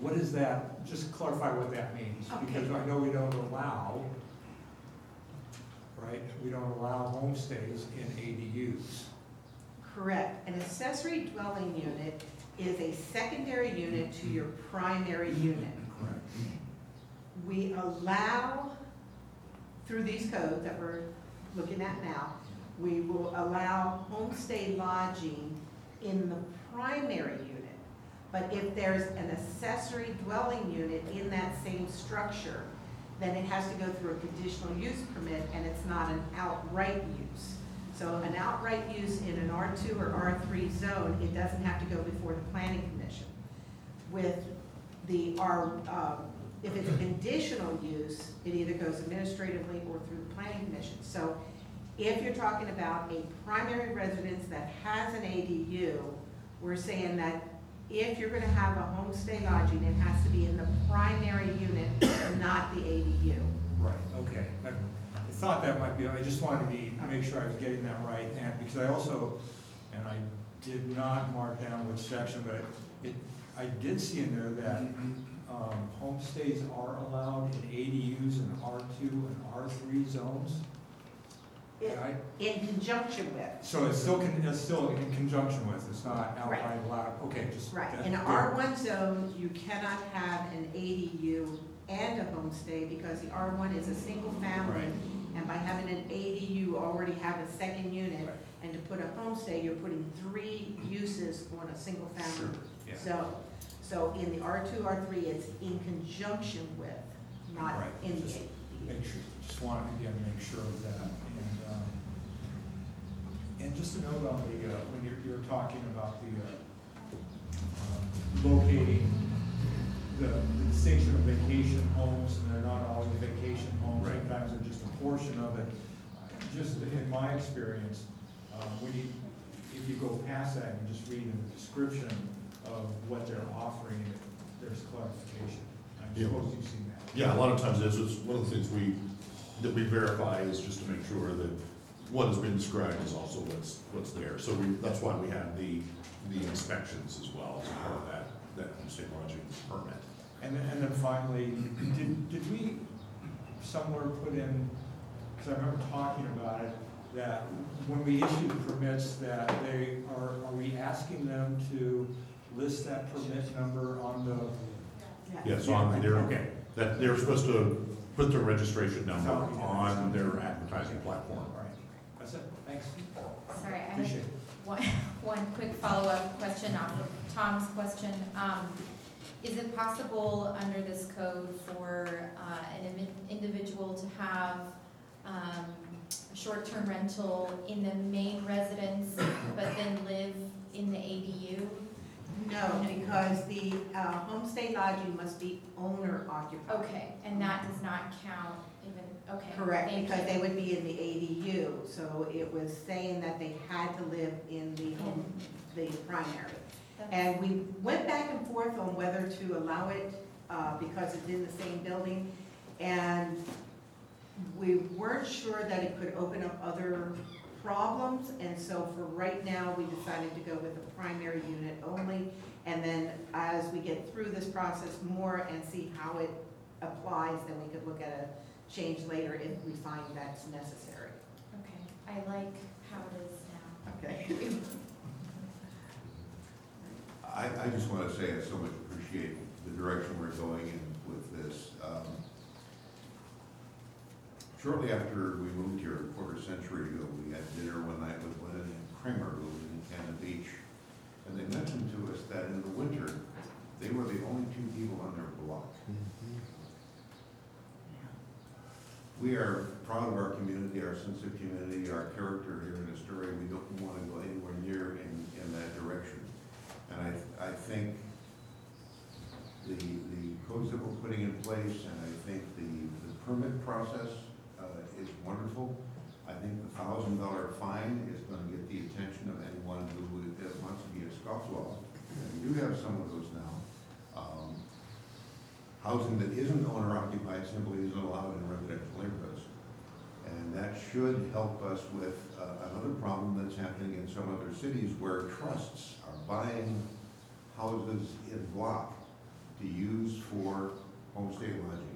What is that? Just clarify what that means, okay. Because I know we don't allow, right? We don't allow homestays in A D Us. Correct. An accessory dwelling unit is a secondary unit to your primary unit. Correct. We allow, through these codes that we're looking at now, we will allow homestay lodging in the primary unit. But if there's an accessory dwelling unit in that same structure, then it has to go through a conditional use permit, and it's not an outright use. So an outright use in an R two or R three zone, it doesn't have to go before the planning commission. With the R, uh, if it's a conditional use, it either goes administratively or through the planning commission. So if you're talking about a primary residence that has an A D U, we're saying that if you're going to have a homestay lodging, it has to be in the primary unit, not the A D U. Right, okay. I, I thought that might be, I just wanted to be, make sure I was getting that right. And because I also, and I did not mark down which section, but it, it, I did see in there that Um, homestays are allowed in A D Us in R two and R three zones, it, right? In conjunction with. So it's still con it's still in conjunction with. It's not outright right. allowed. Okay, just right. That, in an R one zone, you cannot have an A D U and a homestay because the R one is a single family, right. And by having an A D U, already have a second unit, right. And to put a homestay, you're putting three uses on a single family. Sure. Yeah. So. So in the R two, R three, it's in conjunction with, not right. in the A D U. Make sure, just wanted to again make sure of that. And um, And just a note on the, uh, when you're, you're talking about the uh, uh, locating the, the distinction of vacation homes, and they're not always vacation homes, right. Sometimes they're just a portion of it. Just in my experience, uh, when you, if you go past that and just read the description of what they're offering, there's clarification. I'm yeah. supposed you've seen that. Yeah, a lot of times that's one of the things we that we verify is just to make sure that what has been described is also what's what's there. So we, that's why we have the the inspections as well as part of that that homestead lodging permit. And then, and then finally, did did we somewhere put in? Because I remember talking about it, that when we issue permits, that they are, are we asking them to list that permit number on the? Yes, yeah, on their, okay. That they're supposed to put their registration number on their advertising platform. All right, that's it, thanks. Sorry, I Appreciate have one, one quick follow-up question off of Tom's question. Um, is it possible under this code for uh, an individual to have Um, short-term rental in the main residence, but then live in the A D U? No, because the uh, homestay lodging must be owner-occupied. Okay, and that does not count even, okay. Correct, because you. They would be in the A D U, so it was saying that they had to live in the home, the primary. That's and we went back and forth on whether to allow it uh, because it's in the same building, and we weren't sure that it could open up other problems, and so for right now we decided to go with the primary unit only, and then as we get through this process more and see how it applies, then we could look at a change later if we find that's necessary. Okay, I like how it is now. Okay. I, I just want to say I so much appreciate the direction we're going in with this. Um, Shortly after we moved here a quarter century ago, we had dinner one night with Lennon and Kramer, who lived in Cannon Beach, and they mentioned to us that in the winter, they were the only two people on their block. Mm-hmm. We are proud of our community, our sense of community, our character here in Astoria. We don't want to go anywhere near in, in that direction. And I, I think the, the codes that we're putting in place, and I think the, the permit process, is wonderful. I think the thousand dollar fine is going to get the attention of anyone who wants to be a scofflaw. And we do have some of those now. Um, housing that isn't owner occupied simply isn't allowed in residential neighborhoods, and that should help us with uh, another problem that's happening in some other cities where trusts are buying houses in block to use for homestay lodging.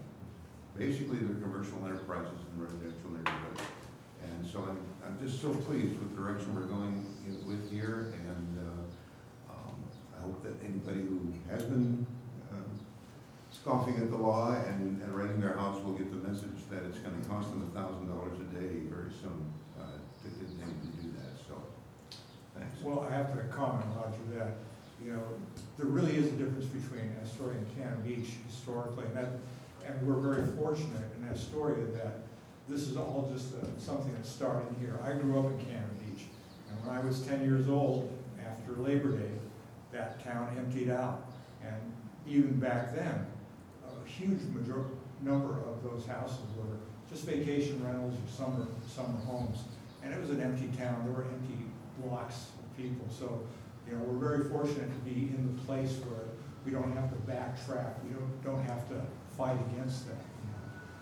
Basically, they're commercial enterprises in residential neighborhoods. And so I'm, I'm just so pleased with the direction we're going with here. And uh, um, I hope that anybody who has been uh, scoffing at the law and, and renting their house will get the message that it's going to cost them a thousand dollars a day very soon uh, to get them to do that. So, thanks. Well, I have to comment about that. You know, there really is a difference between Astoria and Cannon Beach historically. And that, And we're very fortunate in Astoria that this is all just a, something that started here. I grew up in Cannon Beach, and when I was ten years old, after Labor Day, that town emptied out. And even back then, a huge major number of those houses were just vacation rentals or summer, summer homes. And it was an empty town. There were empty blocks of people. So, you know, we're very fortunate to be in the place where we don't have to backtrack. We don't, don't have to fight against that.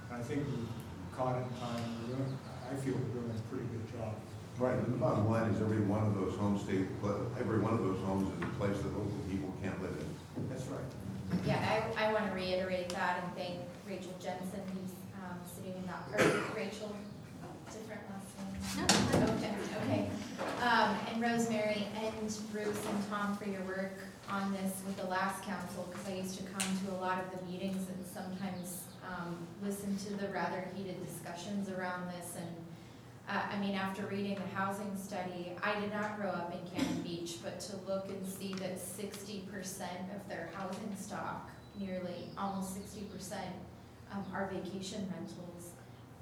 And I think we caught it in time. We're doing, I feel we're doing a pretty good job. Right. And the bottom line is every one of those homes, every one of those homes is a place that local people can't live in. That's right. Yeah, I, I want to reiterate that and thank Rachel Jensen, who's um, sitting in that, or Rachel, different last name. No, okay, okay. Um, and Rosemary and Bruce and Tom for your work on this with the last council, because I used to come to a lot of the meetings and sometimes um, listen to the rather heated discussions around this. And uh, I mean, after reading the housing study, I did not grow up in Cannon Beach, but to look and see that sixty percent of their housing stock, nearly almost sixty percent, um, are vacation rentals.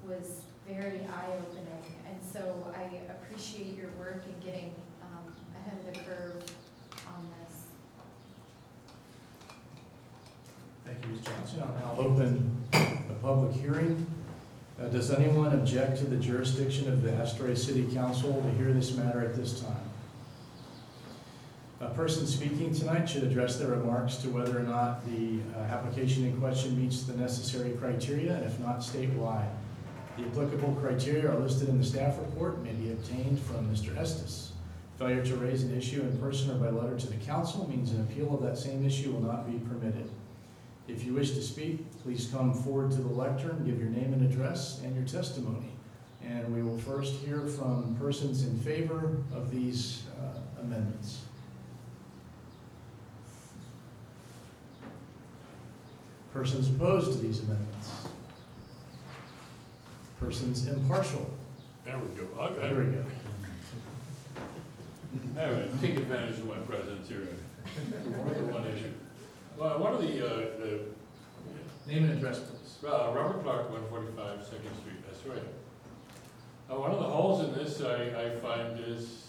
was very eye-opening. And so I appreciate your work in getting um, ahead of the curve on this. Thank you, Miz Johnson. I'll open the public hearing. Uh, does anyone object to the jurisdiction of the Astoria City Council to hear this matter at this time? A person speaking tonight should address their remarks to whether or not the uh, application in question meets the necessary criteria, and if not, state why. The applicable criteria are listed in the staff report and may be obtained from Mister Estes. Failure to raise an issue in person or by letter to the council means an appeal of that same issue will not be permitted. If you wish to speak, please come forward to the lectern, give your name and address, and your testimony. And we will first hear from persons in favor of these uh, amendments. Persons opposed to these amendments. Persons impartial. There we go. Okay. There we go. All right, take advantage of my presence here. More than one issue. Well, one of the, uh, the name and address, please. Uh, Robert Clark, one forty-five second Street, Astoria. Uh, one of the holes in this I, I find is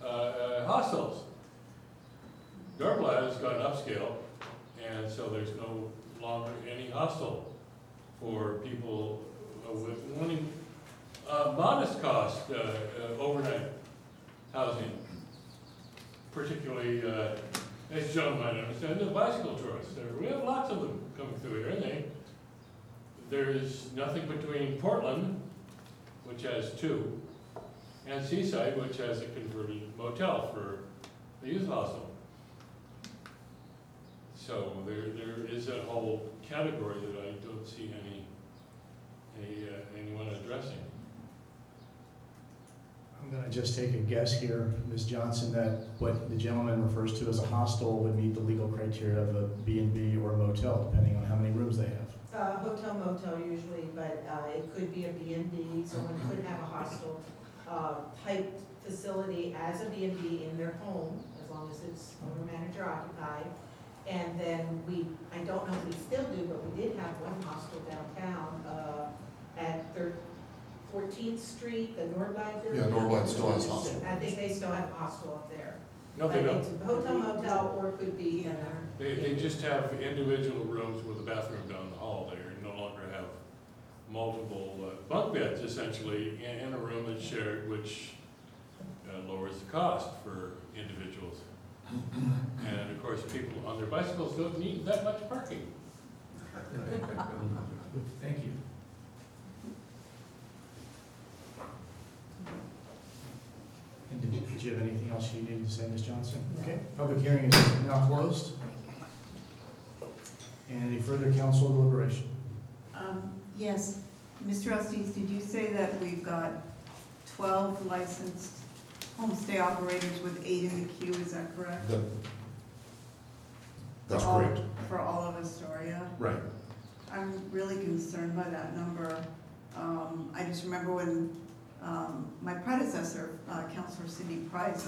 uh, uh, hostels. Norblin has gone upscale, and so there's no longer any hostel for people with only uh, modest cost uh, uh, overnight housing, particularly. Uh, As John might understand, the bicycle tourists. We have lots of them coming through here. They, there's nothing between Portland, which has two, and Seaside, which has a converted motel for the youth hostel. So there, there is a whole category that I don't see any, any uh, anyone addressing. I'm going to just take a guess here, Miz Johnson, that what the gentleman refers to as a hostel would meet the legal criteria of a B and B or a motel, depending on how many rooms they have. Uh, hotel, motel usually, but uh, it could be a B and B. Someone could have a hostel uh, type facility as a B and B in their home, as long as it's owner manager occupied. And then we, I don't know if we still do, but we did have one hostel downtown uh, at thirteen fourteenth Street, the Norblin building. Yeah, Norblin still has hostel. I think they still have a hostel up there. No, they don't. It's a hotel, motel, or could be in there. They, they just have individual rooms with a bathroom down the hall. They no longer have multiple uh, bunk beds, essentially, in, in a room that's shared, which uh, lowers the cost for individuals. And of course, people on their bicycles don't need that much parking. Thank you. And did you, did you have anything else you needed to say, Miz Johnson? Okay. Public hearing is now closed. And any further council deliberation? Um, yes. Mister Estes, did you say that we've got twelve licensed homestay operators with eight in the queue? Is that correct? The, that's for all, correct. For all of Astoria? Right. I'm really concerned by that number. Um, I just remember when Um, my predecessor, uh, Councilor Cindy Price,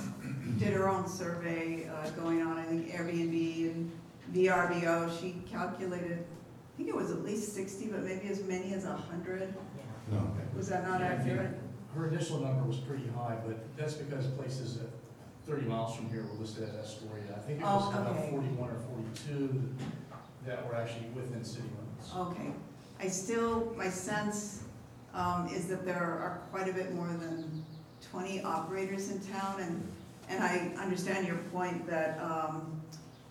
did her own survey uh, going on, I think, Airbnb and V R B O. She calculated, I think it was at least sixty, but maybe as many as one hundred. Yeah. No. Was that not yeah, accurate? Her initial number was pretty high, but that's because places at thirty miles from here were listed as Astoria. I think it was oh, okay. about forty-one or forty-two that were actually within city limits. Okay. I still, my sense Um, is that there are quite a bit more than twenty operators in town, and and I understand your point that um,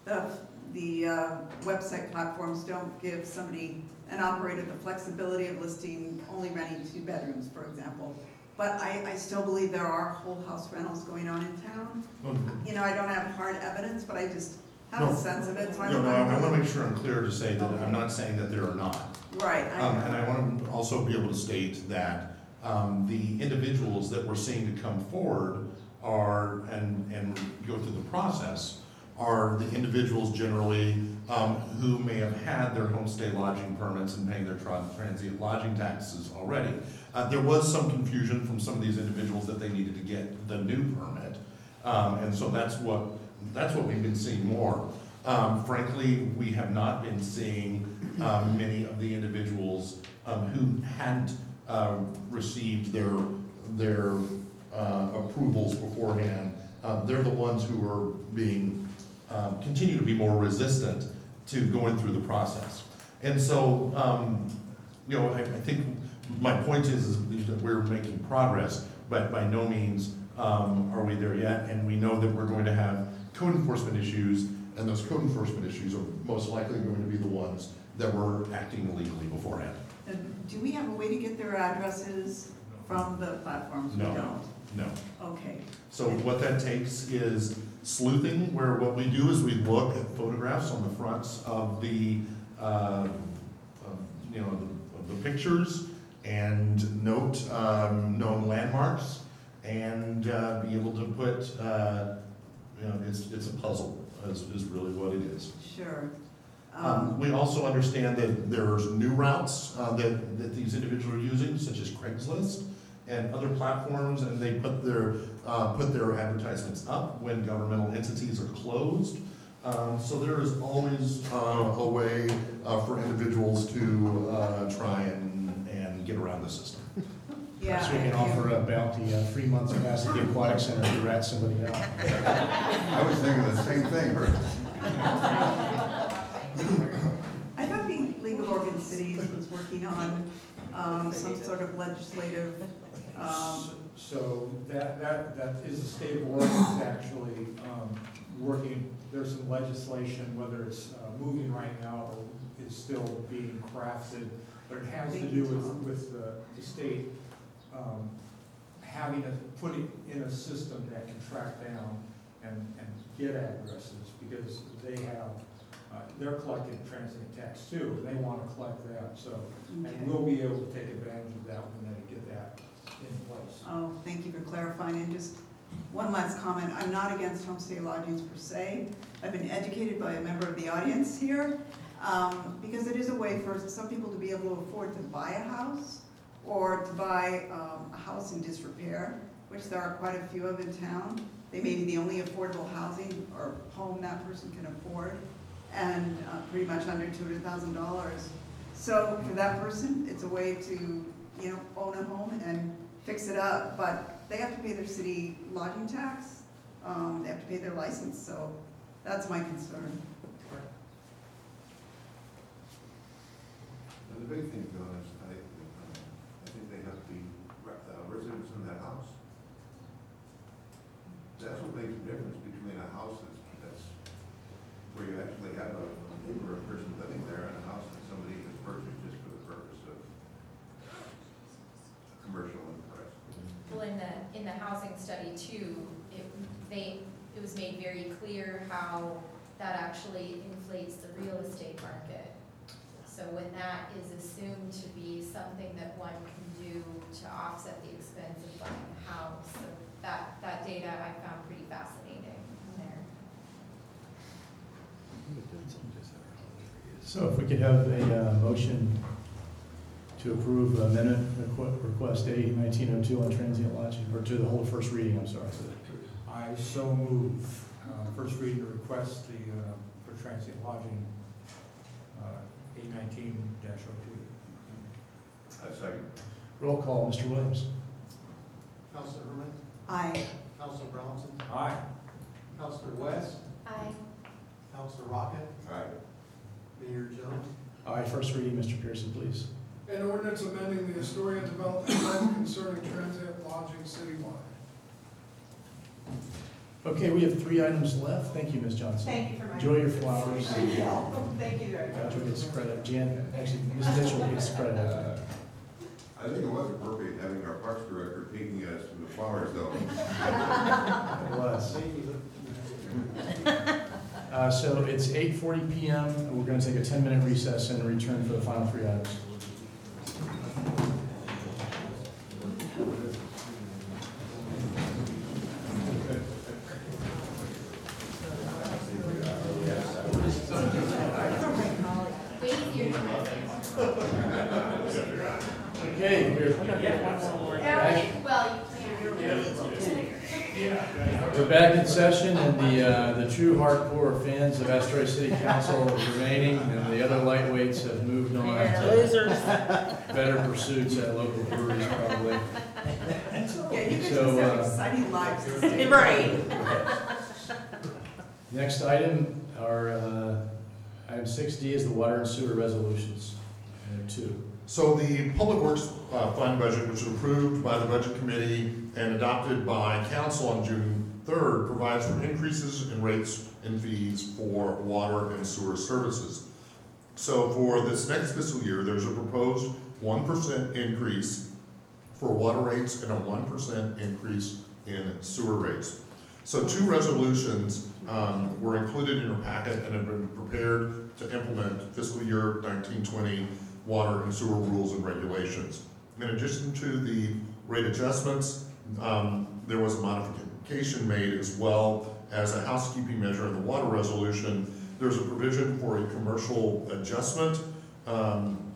the the uh, website platforms don't give somebody an operator the flexibility of listing only renting two bedrooms, for example. But I, I still believe there are whole house rentals going on in town. Mm-hmm. You know, I don't have hard evidence, but I just have no. a sense of it. So no, no, I, I want to make sure I'm clear to say that okay. I'm not saying that there are not. Right. I um, and I want to also be able to state that um, the individuals that we're seeing to come forward are, and, and go through the process, are the individuals generally um, who may have had their homestay lodging permits and paying their transient lodging taxes already. Uh, there was some confusion from some of these individuals that they needed to get the new permit. Um, and so that's what, that's what we've been seeing more. Um, frankly, we have not been seeing um, many of the individuals um, who hadn't uh, received their their uh, approvals beforehand. Uh, they're the ones who are being um, continue to be more resistant to going through the process. And so, um, you know, I, I think my point is, is that we're making progress, but by no means um, are we there yet. And we know that we're going to have code enforcement issues, and those code enforcement issues are most likely going to be the ones that were acting illegally beforehand. And do we have a way to get their addresses from the platforms? No. We don't. No. Okay. So what that takes is sleuthing, where what we do is we look at photographs on the fronts of the, uh, of, you know, the, of the pictures, and note um, known landmarks, and uh, be able to put, uh, you know, it's it's a puzzle, is, is really what it is. Sure. Um, um, we also understand that there's new routes uh, that, that these individuals are using, such as Craigslist and other platforms, and they put their uh, put their advertisements up when governmental entities are closed. Um, so there is always uh, a way uh, for individuals to uh, try and, and get around the system. Yeah, so you can offer a bounty, a free month's pass at the aquatic center to rat somebody out. I was thinking the same thing. I thought the League of Oregon Cities was working on um, some sort of legislative. Um, so that that that is the state of Oregon is actually um, working. There's some legislation, whether it's uh, moving right now or is still being crafted, but it has to do with with the, the state um, having to put it in a system that can track down and, and get addresses, because they have uh, they're collecting transient tax too, and they want to collect that. So okay. And we'll be able to take advantage of that when they get that in place. Oh, thank you for clarifying. And just one last comment. I'm not against homestay lodgings per se. I've been educated by a member of the audience here um, because it is a way for some people to be able to afford to buy a house or to buy um, a house in disrepair, which there are quite a few of in town. They may be the only affordable housing or home that person can afford, and uh, pretty much under two hundred thousand dollars. So for that person, it's a way to, you know, own a home and fix it up, but they have to pay their city lodging tax. Um, they have to pay their license, so that's my concern. And the big thing, though, is I, uh, I think they have to be uh, residents in that house. That's what makes the difference between a house that's, that's where you actually have a neighbor, a person living there, and a house that somebody has purchased just for the purpose of a commercial. Well, in the in the housing study too, it they it was made very clear how that actually inflates the real estate market. So when that is assumed to be something that one can do to offset the expense of buying a house, so that that data I found pretty fascinating there. So if we could have a uh, motion to approve a minute request A nineteen oh two on transient lodging, or to the whole first reading, I'm sorry. I so move uh, first reading to request the, uh, for transient lodging, uh, A nineteen oh two. I second. Roll call, Mister Williams. Councilor Herman? Aye. Councilor Bronson? Aye. Councilor West? Aye. Councilor Rockett? Aye. Mayor Jones? Aye. First reading, Mister Pearson, please. An ordinance amending the Astoria Development Act concerning transient lodging citywide. Okay, we have three items left. Thank you, Miz Johnson. Thank you for my enjoy your flowers. Thank you. Thank you very much. Enjoy this credit. Jan, actually, Miz Mitchell will get credit. Uh, I think it was appropriate having our parks director taking us to the flowers, though. It was. Uh, so it's eight forty p m and we're going to take a ten minute recess and return for the final three items. Okay, we're back. We're back in session, and the uh, the true hardcore fans of Astoria City Council are remaining, and the other lightweights have moved no, lasers. Better pursuits at local breweries, probably. Yeah, you guys so, have uh, exciting lives to stay. Right. Next item, our uh, item six D is the water and sewer resolutions. Uh, two. So the Public Works uh, Fund budget, which was approved by the Budget Committee and adopted by Council on June third, provides for increases in rates and fees for water and sewer services. So for this next fiscal year, there's a proposed one percent increase for water rates and a one percent increase in sewer rates. So two resolutions um, were included in your packet and have been prepared to implement fiscal year nineteen twenty water and sewer rules and regulations. In addition to the rate adjustments, um, there was a modification made as well as a housekeeping measure in the water resolution. There's a provision for a commercial adjustment, um,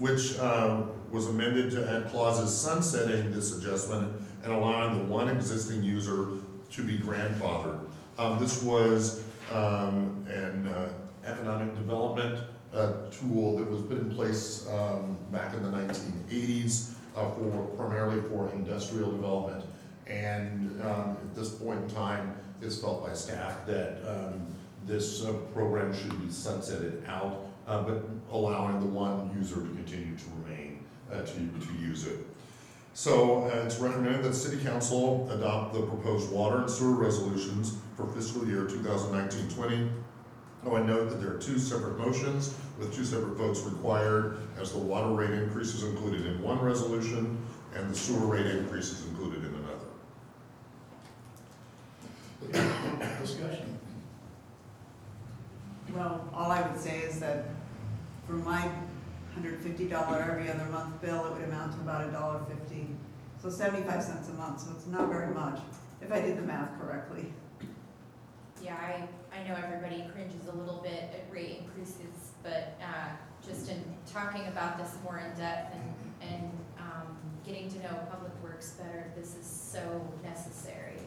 which uh, was amended to add clauses sunsetting this adjustment and allowing the one existing user to be grandfathered. Um, this was um, an uh, economic development uh, tool that was put in place um, back in the nineteen eighties uh, for primarily for industrial development. And um, at this point in time, it's felt by staff that um, this uh, program should be sunsetted out, uh, but allowing the one user to continue to remain uh, to, to use it. So uh, it's recommended that City Council adopt the proposed water and sewer resolutions for fiscal year two thousand nineteen twenty. Oh, I note that there are two separate motions with two separate votes required, as the water rate increase is included in one resolution and the sewer rate increase is included in another. Discussion. Well, all I would say is that for my one hundred fifty dollars every other month bill, it would amount to about a dollar fifty, so seventy-five cents a month, so it's not very much if I did the math correctly. Yeah, I, I know everybody cringes a little bit at rate increases, but uh, just in talking about this more in depth and, and um, getting to know Public Works better, this is so necessary.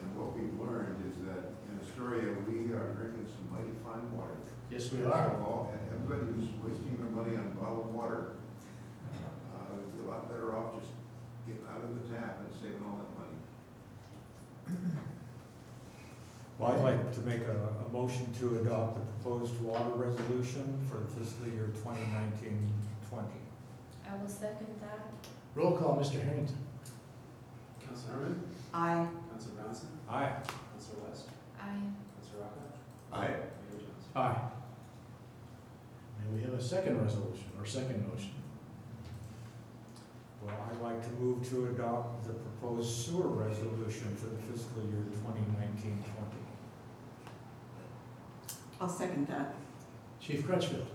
And what we've learned is that in Astoria we are drinking some mighty fine water. Yes, we are. And everybody who's wasting their money on bottled water uh, is a lot better off just getting out of the tap and saving all that money. Well, I'd like to make a, a motion to adopt the proposed water resolution for fiscal year twenty nineteen twenty. I will second that. Roll call, Mister Harrington. Councilor Herman? Aye. Councilor Johnson? Aye. Councilor West? Aye. Councilor Rocca? Aye. Mayor Johnson? Aye. And we have a second resolution, or second motion. Well, I'd like to move to adopt the proposed sewer resolution for the fiscal year twenty nineteen twenty. I'll second that. Chief Crutchfield.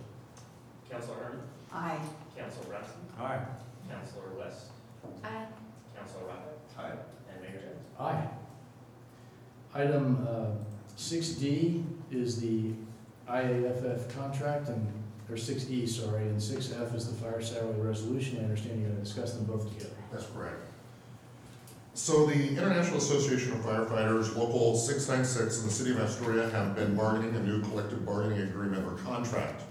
Councilor Herman? Aye. Councilor Ratson? Aye. Councilor West? Aye. Councilor Rocca? Aye. And Mayor Jones? Aye. Item uh, six D is the I A F F contract, and or six E, sorry, and six F is the fire salary resolution. I understand you're going to discuss them both together. That's correct. So the International Association of Firefighters, Local six ninety-six in the City of Astoria, have been bargaining a new collective bargaining agreement or contract.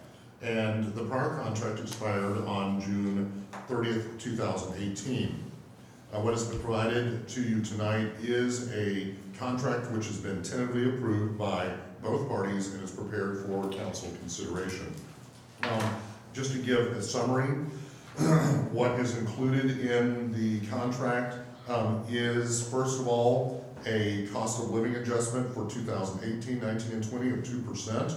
And the prior contract expired on June thirtieth, two thousand eighteen. Uh, what has been provided to you tonight is a contract which has been tentatively approved by both parties and is prepared for council consideration. Um, just to give a summary, what is included in the contract um, is, first of all, a cost of living adjustment for two thousand eighteen, nineteen, and twenty of two percent.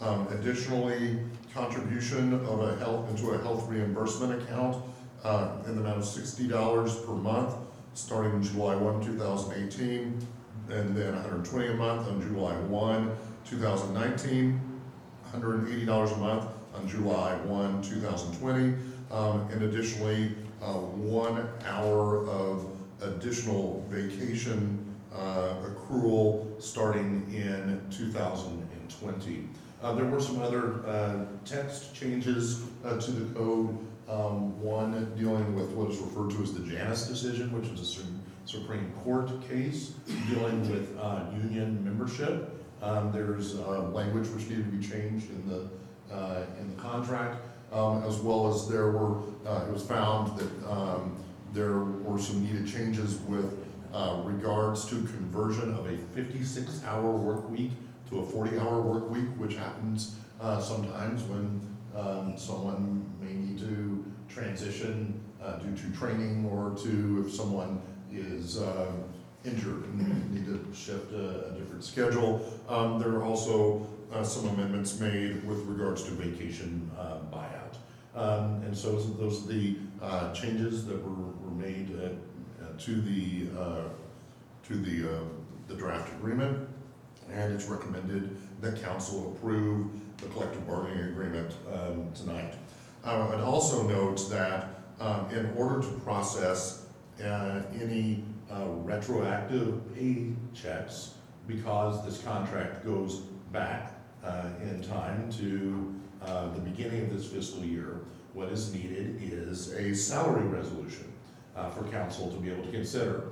Um, additionally, contribution of a health into a health reimbursement account uh, in the amount of sixty dollars per month starting July first, two thousand eighteen, and then one hundred twenty dollars a month on July first, two thousand nineteen, one hundred eighty dollars a month on July first, two thousand twenty, um, and additionally uh, one hour of additional vacation uh, accrual starting in two thousand twenty. Uh, there were some other uh, text changes uh, to the code, um, one dealing with what is referred to as the Janus decision, which is a certain Supreme Court case dealing with uh, union membership. Um, there's uh, language which needed to be changed in the uh, in the contract, um, as well as there were, uh, it was found that um, there were some needed changes with uh, regards to conversion of a fifty-six hour work week to a forty hour work week, which happens uh, sometimes when um, someone may need to transition uh, due to training, or to if someone is uh, injured and need to shift a, a different schedule. Um, there are also uh, some amendments made with regards to vacation uh, buyout. Um, and so those are the uh, changes that were, were made at, uh, to the uh, to the uh, the draft agreement. And it's recommended that council approve the collective bargaining agreement um, tonight. Uh, I'd also note that um, in order to process uh, any uh, retroactive pay checks, because this contract goes back uh, in time to uh, the beginning of this fiscal year, what is needed is a salary resolution uh, for council to be able to consider.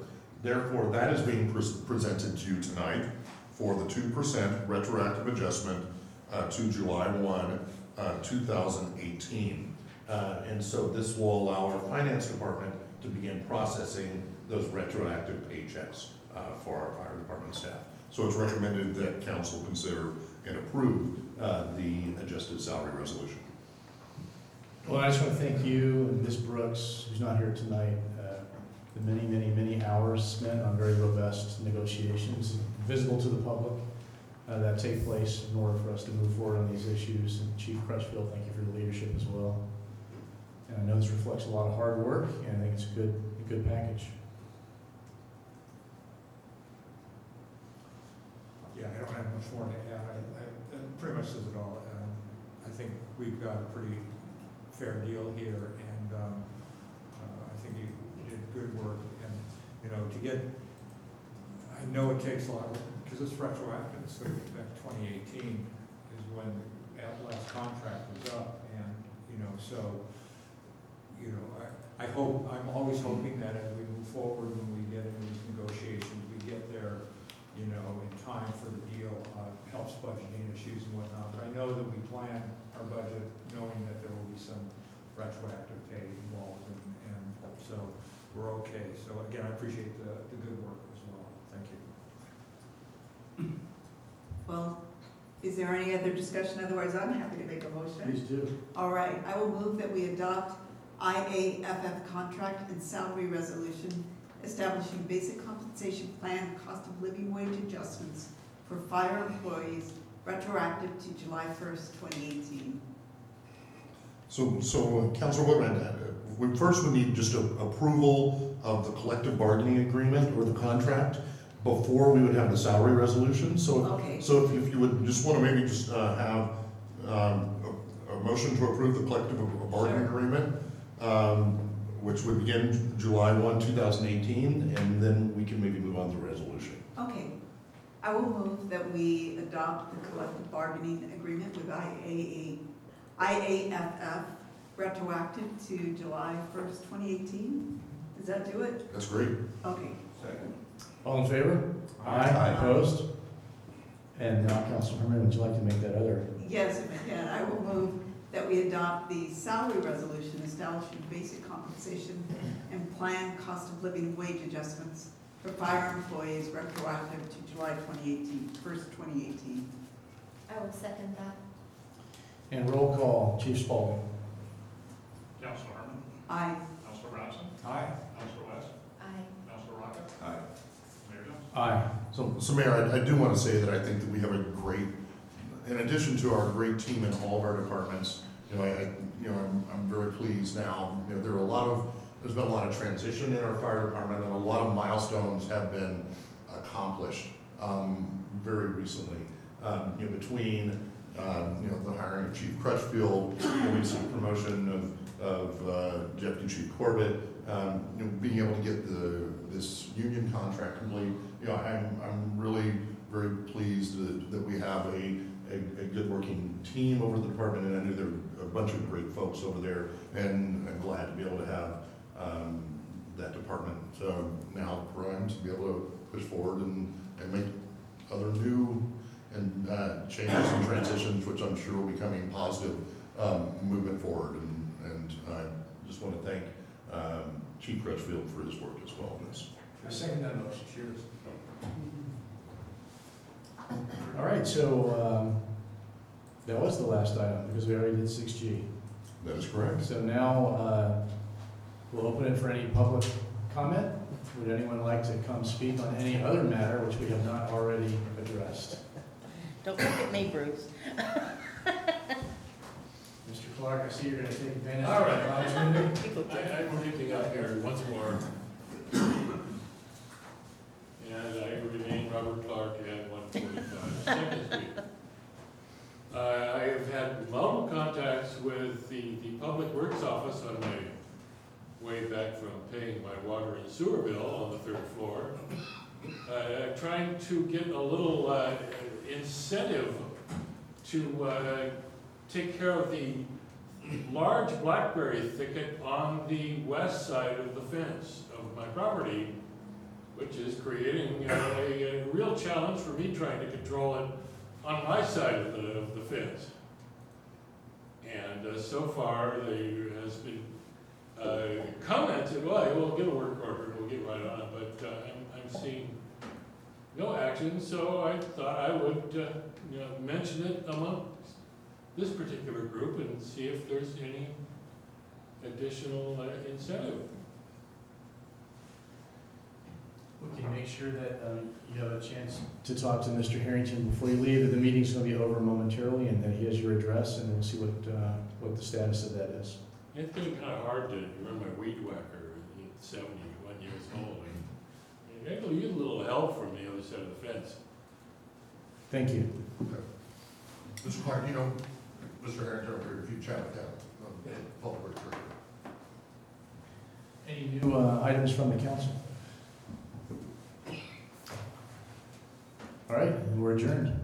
Therefore, that is being pre- presented to you tonight for the two percent retroactive adjustment uh, to July first, uh, two thousand eighteen. Uh, and so this will allow our finance department to begin processing those retroactive paychecks uh, for our fire department staff. So it's recommended that council consider and approve uh, the adjusted salary resolution. Well, I just want to thank you and Miz Brooks, who's not here tonight, uh, the many, many, many hours spent on very robust negotiations, visible to the public, uh, that take place in order for us to move forward on these issues. And Chief Crutchfield, thank you for your leadership as well. And I know this reflects a lot of hard work, and I think it's a good, a good package. Yeah, I don't have much more to add. I, I, it pretty much says it all. Um, I think we've got a pretty fair deal here, and um, uh, I think you did good work. And you know, to get, I know it takes a lot of, because it's retroactive, so back twenty eighteen is when the last contract was up, and you know, so you know, I, I hope, I'm always hoping that as we move forward and we get into these negotiations, we get there, you know, in time for the deal. Uh, helps budgeting issues and whatnot, but I know that we plan our budget knowing that there will be some retroactive pay involved, and, and so we're okay. So again, I appreciate the, the good work. Well, is there any other discussion? Otherwise, I'm happy to make a motion. Please do. All right, I will move that we adopt I A F F contract and salary resolution establishing basic compensation plan, cost of living wage adjustments for fire employees retroactive to July first, twenty eighteen. So, so uh, Councilor Woodman, we first we need just a, approval of the collective bargaining agreement or the contract before we would have the salary resolution. So, okay. so if, if you would just want to maybe just uh, have um, a, a motion to approve the collective bargaining sure. agreement, um, which would begin July first, two thousand eighteen, and then we can maybe move on to the resolution. Okay, I will move that we adopt the collective bargaining agreement with I A F F retroactive to July first, twenty eighteen. Does that do it? That's great. Okay. Second. All in favor? Aye. Aye. Opposed? And now, Councilor Herman, would you like to make that other? Yes, if I can. I will move that we adopt the salary resolution establishing basic compensation and planned cost of living wage adjustments for fire employees retroactive to July first, twenty eighteen. I will second that. And roll call, Chief Spaulding. Councilor Herman? Aye. Councilor Robinson? Aye. Councilor West? Aye. Councilor Rockett? Aye. Aye. So, so Mayor, I, I do want to say that I think that we have a great, in addition to our great team in all of our departments, you know, I, I you know, I'm, I'm very pleased now. You know, there are a lot of, there's been a lot of transition in our fire department, and a lot of milestones have been accomplished um, very recently. Um, you know, between um, you know the hiring of Chief Crutchfield, the recent promotion of of uh, Deputy Chief Corbett, um, you know, being able to get the this union contract complete. You know, I'm, I'm really very pleased that, that we have a, a, a good working team over the department, and I knew there were a bunch of great folks over there, and I'm glad to be able to have um, that department um, now primed to be able to push forward and, and make other new and uh, changes and transitions, which I'm sure will be coming positive um, movement forward. And, and I just want to thank um, Chief Crutchfield for his work as well on this. I second that motion. Cheers. All right, so um, that was the last item because we already did six G. That is correct. So now uh, we'll open it for any public comment. Would anyone like to come speak on any other matter which we have not already addressed? Don't look at me, Bruce. Mister Clark, I see you're going to take advantage All right. of the opportunity. I, I'm ripping up here once more. And I remain Robert Clark at one forty-five Second Street. Uh, I have had multiple contacts with the, the Public Works Office on my way back from paying my water and sewer bill on the third floor, uh, trying to get a little uh, incentive to uh, take care of the large blackberry thicket on the west side of the fence of my property, which is creating uh, a, a real challenge for me trying to control it on my side of the, of the fence. And uh, so far, there has been Uh, commented, well, we'll get a work order and we'll get right on it, but uh, I'm, I'm seeing no action, so I thought I would uh, you know, mention it among this particular group and see if there's any additional uh, incentive. We can make sure that um, you have a chance to talk to Mister Harrington before you leave. The meeting's going to be over momentarily, and then he has your address, and we'll see what uh, what the status of that is. It's been kind of hard to remember my weed whacker at seventy-one years old. Maybe you'll use a little help from the other side of the fence. Thank you. Okay. Mister Clark, you know, Mister Harrington over here, if you chat with that, public works director. Any new uh, items from the council? All right, we're adjourned.